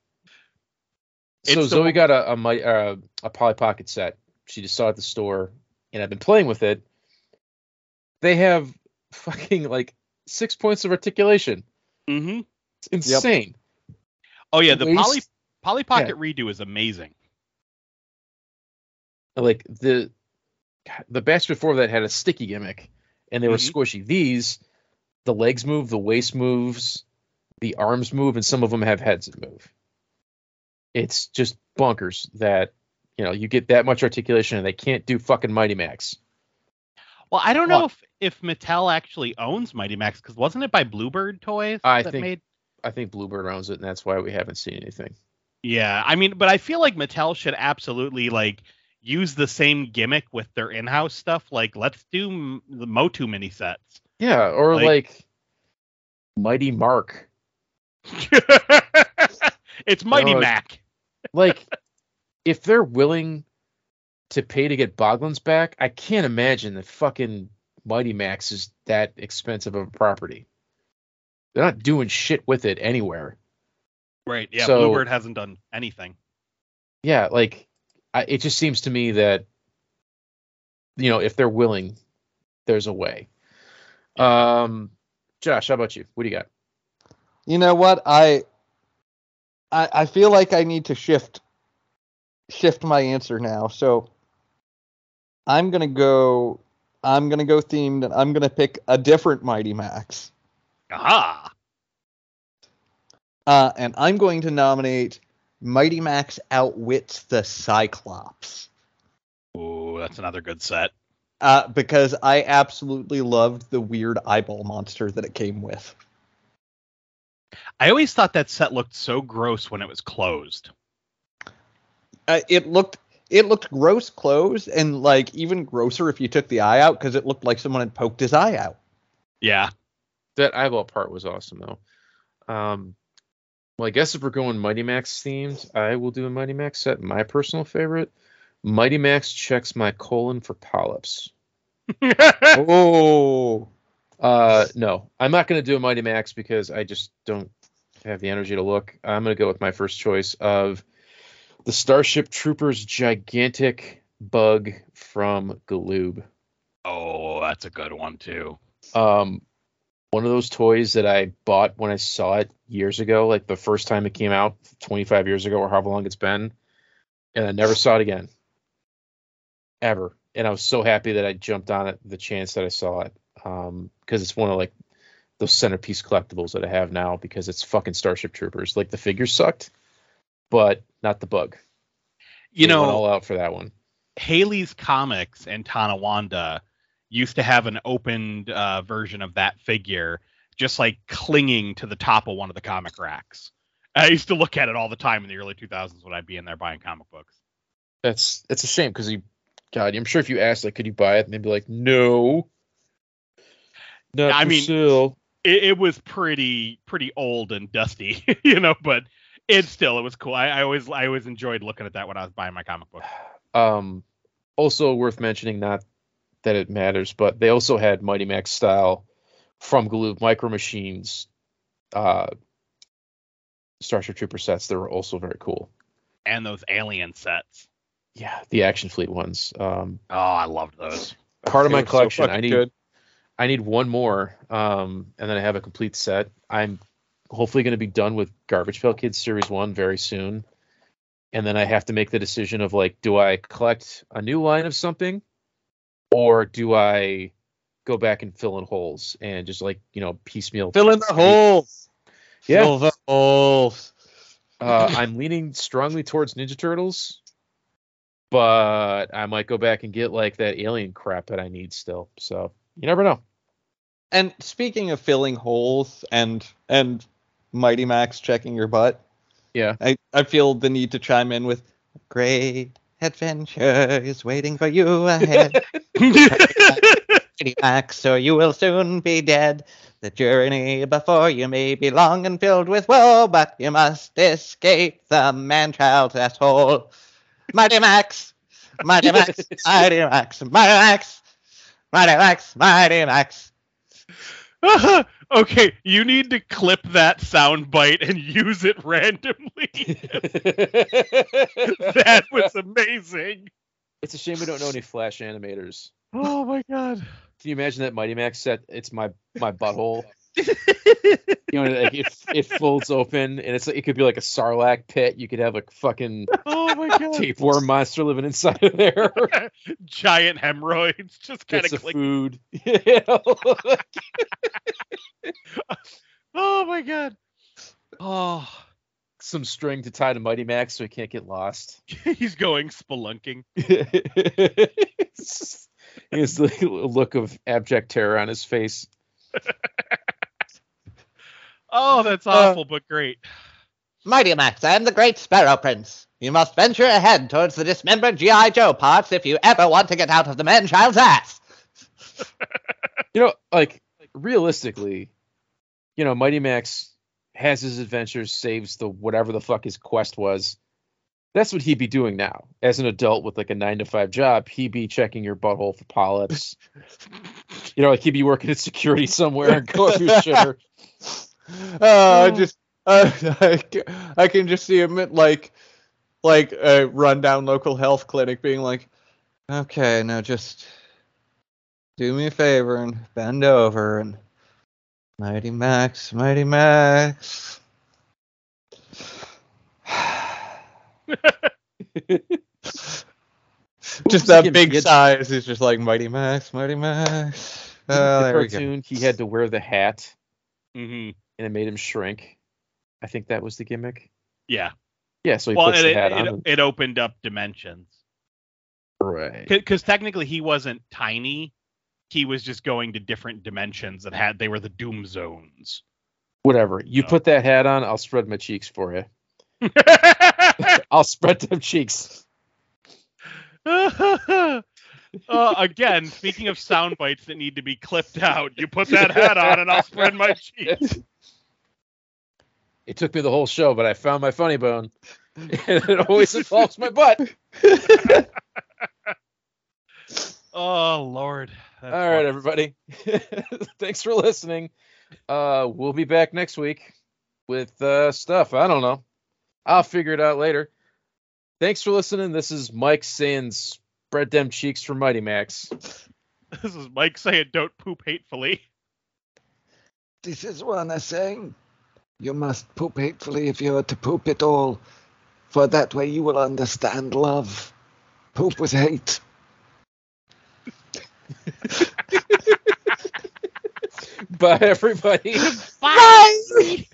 So it's Zoe got a Polly Pocket set. She just saw it at the store, and I've been playing with it. They have fucking, like, 6 points of articulation. Mm-hmm. It's insane. Yep. Oh, yeah, the Polly Pocket redo is amazing. Like, the batch before that had a sticky gimmick, and they were squishy. These, the legs move, the waist moves, the arms move, and some of them have heads that move. It's just bonkers that, you know, you get that much articulation and they can't do fucking Mighty Max. Well, I don't know if Mattel actually owns Mighty Max, because wasn't it by Bluebird Toys? I think Bluebird owns it, and that's why we haven't seen anything. Yeah, I mean, but I feel like Mattel should absolutely, like, use the same gimmick with their in-house stuff. Like, let's do the Motu mini sets. Yeah, or like Mighty Mark. It's Mighty Mac. Like, if they're willing to pay to get Boglins back, I can't imagine that fucking Mighty Max is that expensive of a property. They're not doing shit with it anywhere. Right, yeah, so, Bluebird hasn't done anything. Yeah, like, it just seems to me that, you know, if they're willing, there's a way. Yeah. Josh, how about you? What do you got? You know what? I feel like I need to shift my answer now. So I'm gonna go themed, and I'm gonna pick a different Mighty Max. Aha. And I'm going to nominate Mighty Max Outwits the Cyclops. Ooh, that's another good set. Because I absolutely loved the weird eyeball monster that it came with. I always thought that set looked so gross when it was closed. It looked gross closed, and like even grosser if you took the eye out, because it looked like someone had poked his eye out. Yeah, that eyeball part was awesome though. Well, I guess if we're going Mighty Max themed, I will do a Mighty Max set. My personal favorite, Mighty Max checks my colon for polyps. Oh. No, I'm not going to do a Mighty Max because I just don't have the energy to look. I'm going to go with my first choice of the Starship Troopers gigantic bug from Galoob. Oh, that's a good one too. One of those toys that I bought when I saw it years ago, like the first time it came out 25 years ago or however long it's been, and I never saw it again. Ever. And I was so happy that I jumped on it the chance that I saw it. Because it's one of like those centerpiece collectibles that I have now, because it's fucking Starship Troopers. Like the figure sucked, but not the bug. They went all out for that one. Haley's Comics in Tonawanda used to have an opened version of that figure, just like clinging to the top of one of the comic racks. I used to look at it all the time in the early 2000s when I'd be in there buying comic books. That's a shame because I'm sure if you asked, like, could you buy it? And they'd be like, no. I mean, it was pretty old and dusty, you know, but it was cool. I always enjoyed looking at that when I was buying my comic book. Also worth mentioning, not that it matters, but they also had Mighty Max style from Galoob Micro Machines Starship Trooper sets that were also very cool. And those alien sets. Yeah, the Action Fleet ones. Oh, I loved those. Part of my collection. So I need one more, and then I have a complete set. I'm hopefully going to be done with Garbage Pail Kids Series 1 very soon. And then I have to make the decision of, like, do I collect a new line of something, or do I go back and fill in holes and just, like, you know, piecemeal. Fill in the holes. Yeah. Fill the holes. I'm leaning strongly towards Ninja Turtles, but I might go back and get, like, that alien crap that I need still. So you never know. And speaking of filling holes and Mighty Max checking your butt. Yeah, I feel the need to chime in with great adventure is waiting for you ahead. Mighty Max, so you will soon be dead. The journey before you may be long and filled with woe, but you must escape the man-child's asshole. Mighty Max, Mighty Max, Mighty Max, Mighty Max, Mighty Max, Mighty Max. Okay, you need to clip that soundbite and use it randomly. That was amazing. It's a shame we don't know any Flash animators. Oh my god! Can you imagine that Mighty Max set? It's my butthole. You know, like it folds open, and it could be like a sarlacc pit. You could have a fucking tapeworm monster living inside of there. Giant hemorrhoids, just kind of food. Oh my god! Oh, some string to tie to Mighty Max so he can't get lost. He's going spelunking. He has the look of abject terror on his face. Oh, that's awful, but great. Mighty Max, I am the great Sparrow Prince. You must venture ahead towards the dismembered G.I. Joe parts if you ever want to get out of the man-child's ass. You know, like, realistically, you know, Mighty Max has his adventures, saves the whatever the fuck his quest was. That's what he'd be doing now. As an adult with, like, a 9-to-5 job, he'd be checking your butthole for polyps. You know, like, he'd be working at security somewhere and going through shitter. I can just see him at, like a rundown local health clinic being like, okay, now just do me a favor and bend over and Mighty Max, Mighty Max. Just that big size is just like Mighty Max, Mighty Max. There we go. In the cartoon, he had to wear the hat, and it made him shrink. I think that was the gimmick. Yeah. So he puts the hat on. It opened up dimensions, right? Because technically, he wasn't tiny. He was just going to different dimensions that had. They were the Doom Zones. Whatever. You put that hat on, I'll spread my cheeks for you. I'll spread them cheeks. Again, speaking of sound bites that need to be clipped out, you put that hat on and I'll spread my cheeks. It took me the whole show, but I found my funny bone. And it always involves my butt. Oh, Lord. That's all right, everybody. Thanks for listening. We'll be back next week with stuff. I don't know. I'll figure it out later. Thanks for listening. This is Mike saying spread them cheeks for Mighty Max. This is Mike saying don't poop hatefully. This is Juana saying you must poop hatefully if you are to poop at all, for that way you will understand love. Poop with hate. Bye, everybody. Bye. Bye.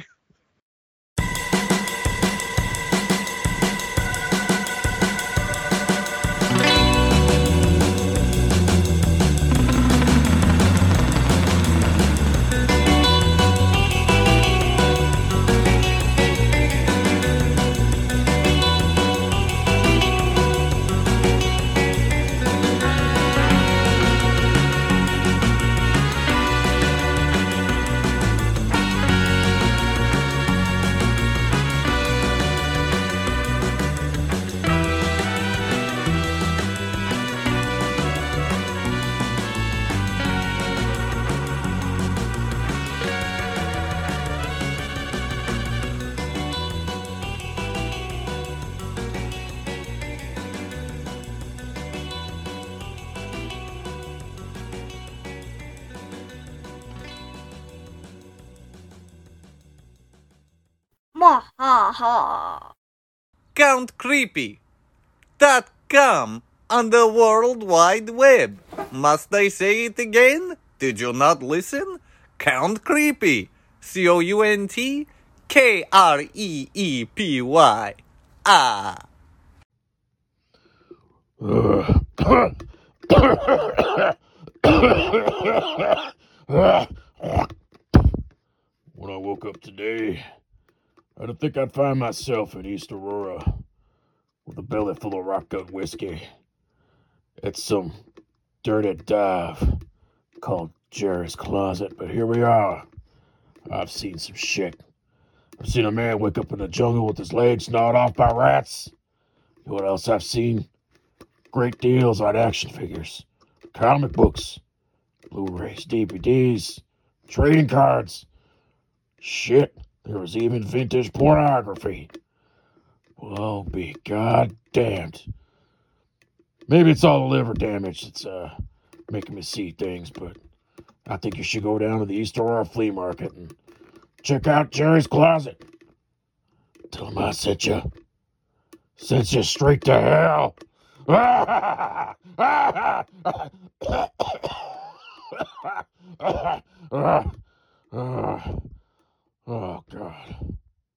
CountCreepy.com on the World Wide Web. Must I say it again? Did you not listen? Count Creepy. CountCreepy. Ah. When I woke up today, I didn't think I'd find myself in East Aurora with a belly full of rock gut whiskey at some dirty dive called Jerry's Closet. But here we are. I've seen some shit. I've seen a man wake up in the jungle with his legs gnawed off by rats. You know what else I've seen? Great deals on action figures, comic books, Blu-rays, DVDs, trading cards. Shit, there was even vintage pornography. Well, be goddamned. Maybe it's all the liver damage that's making me see things, but I think you should go down to the East Aurora flea market and check out Jerry's Closet. Tell him I sent you. Sent you straight to hell. Oh, God.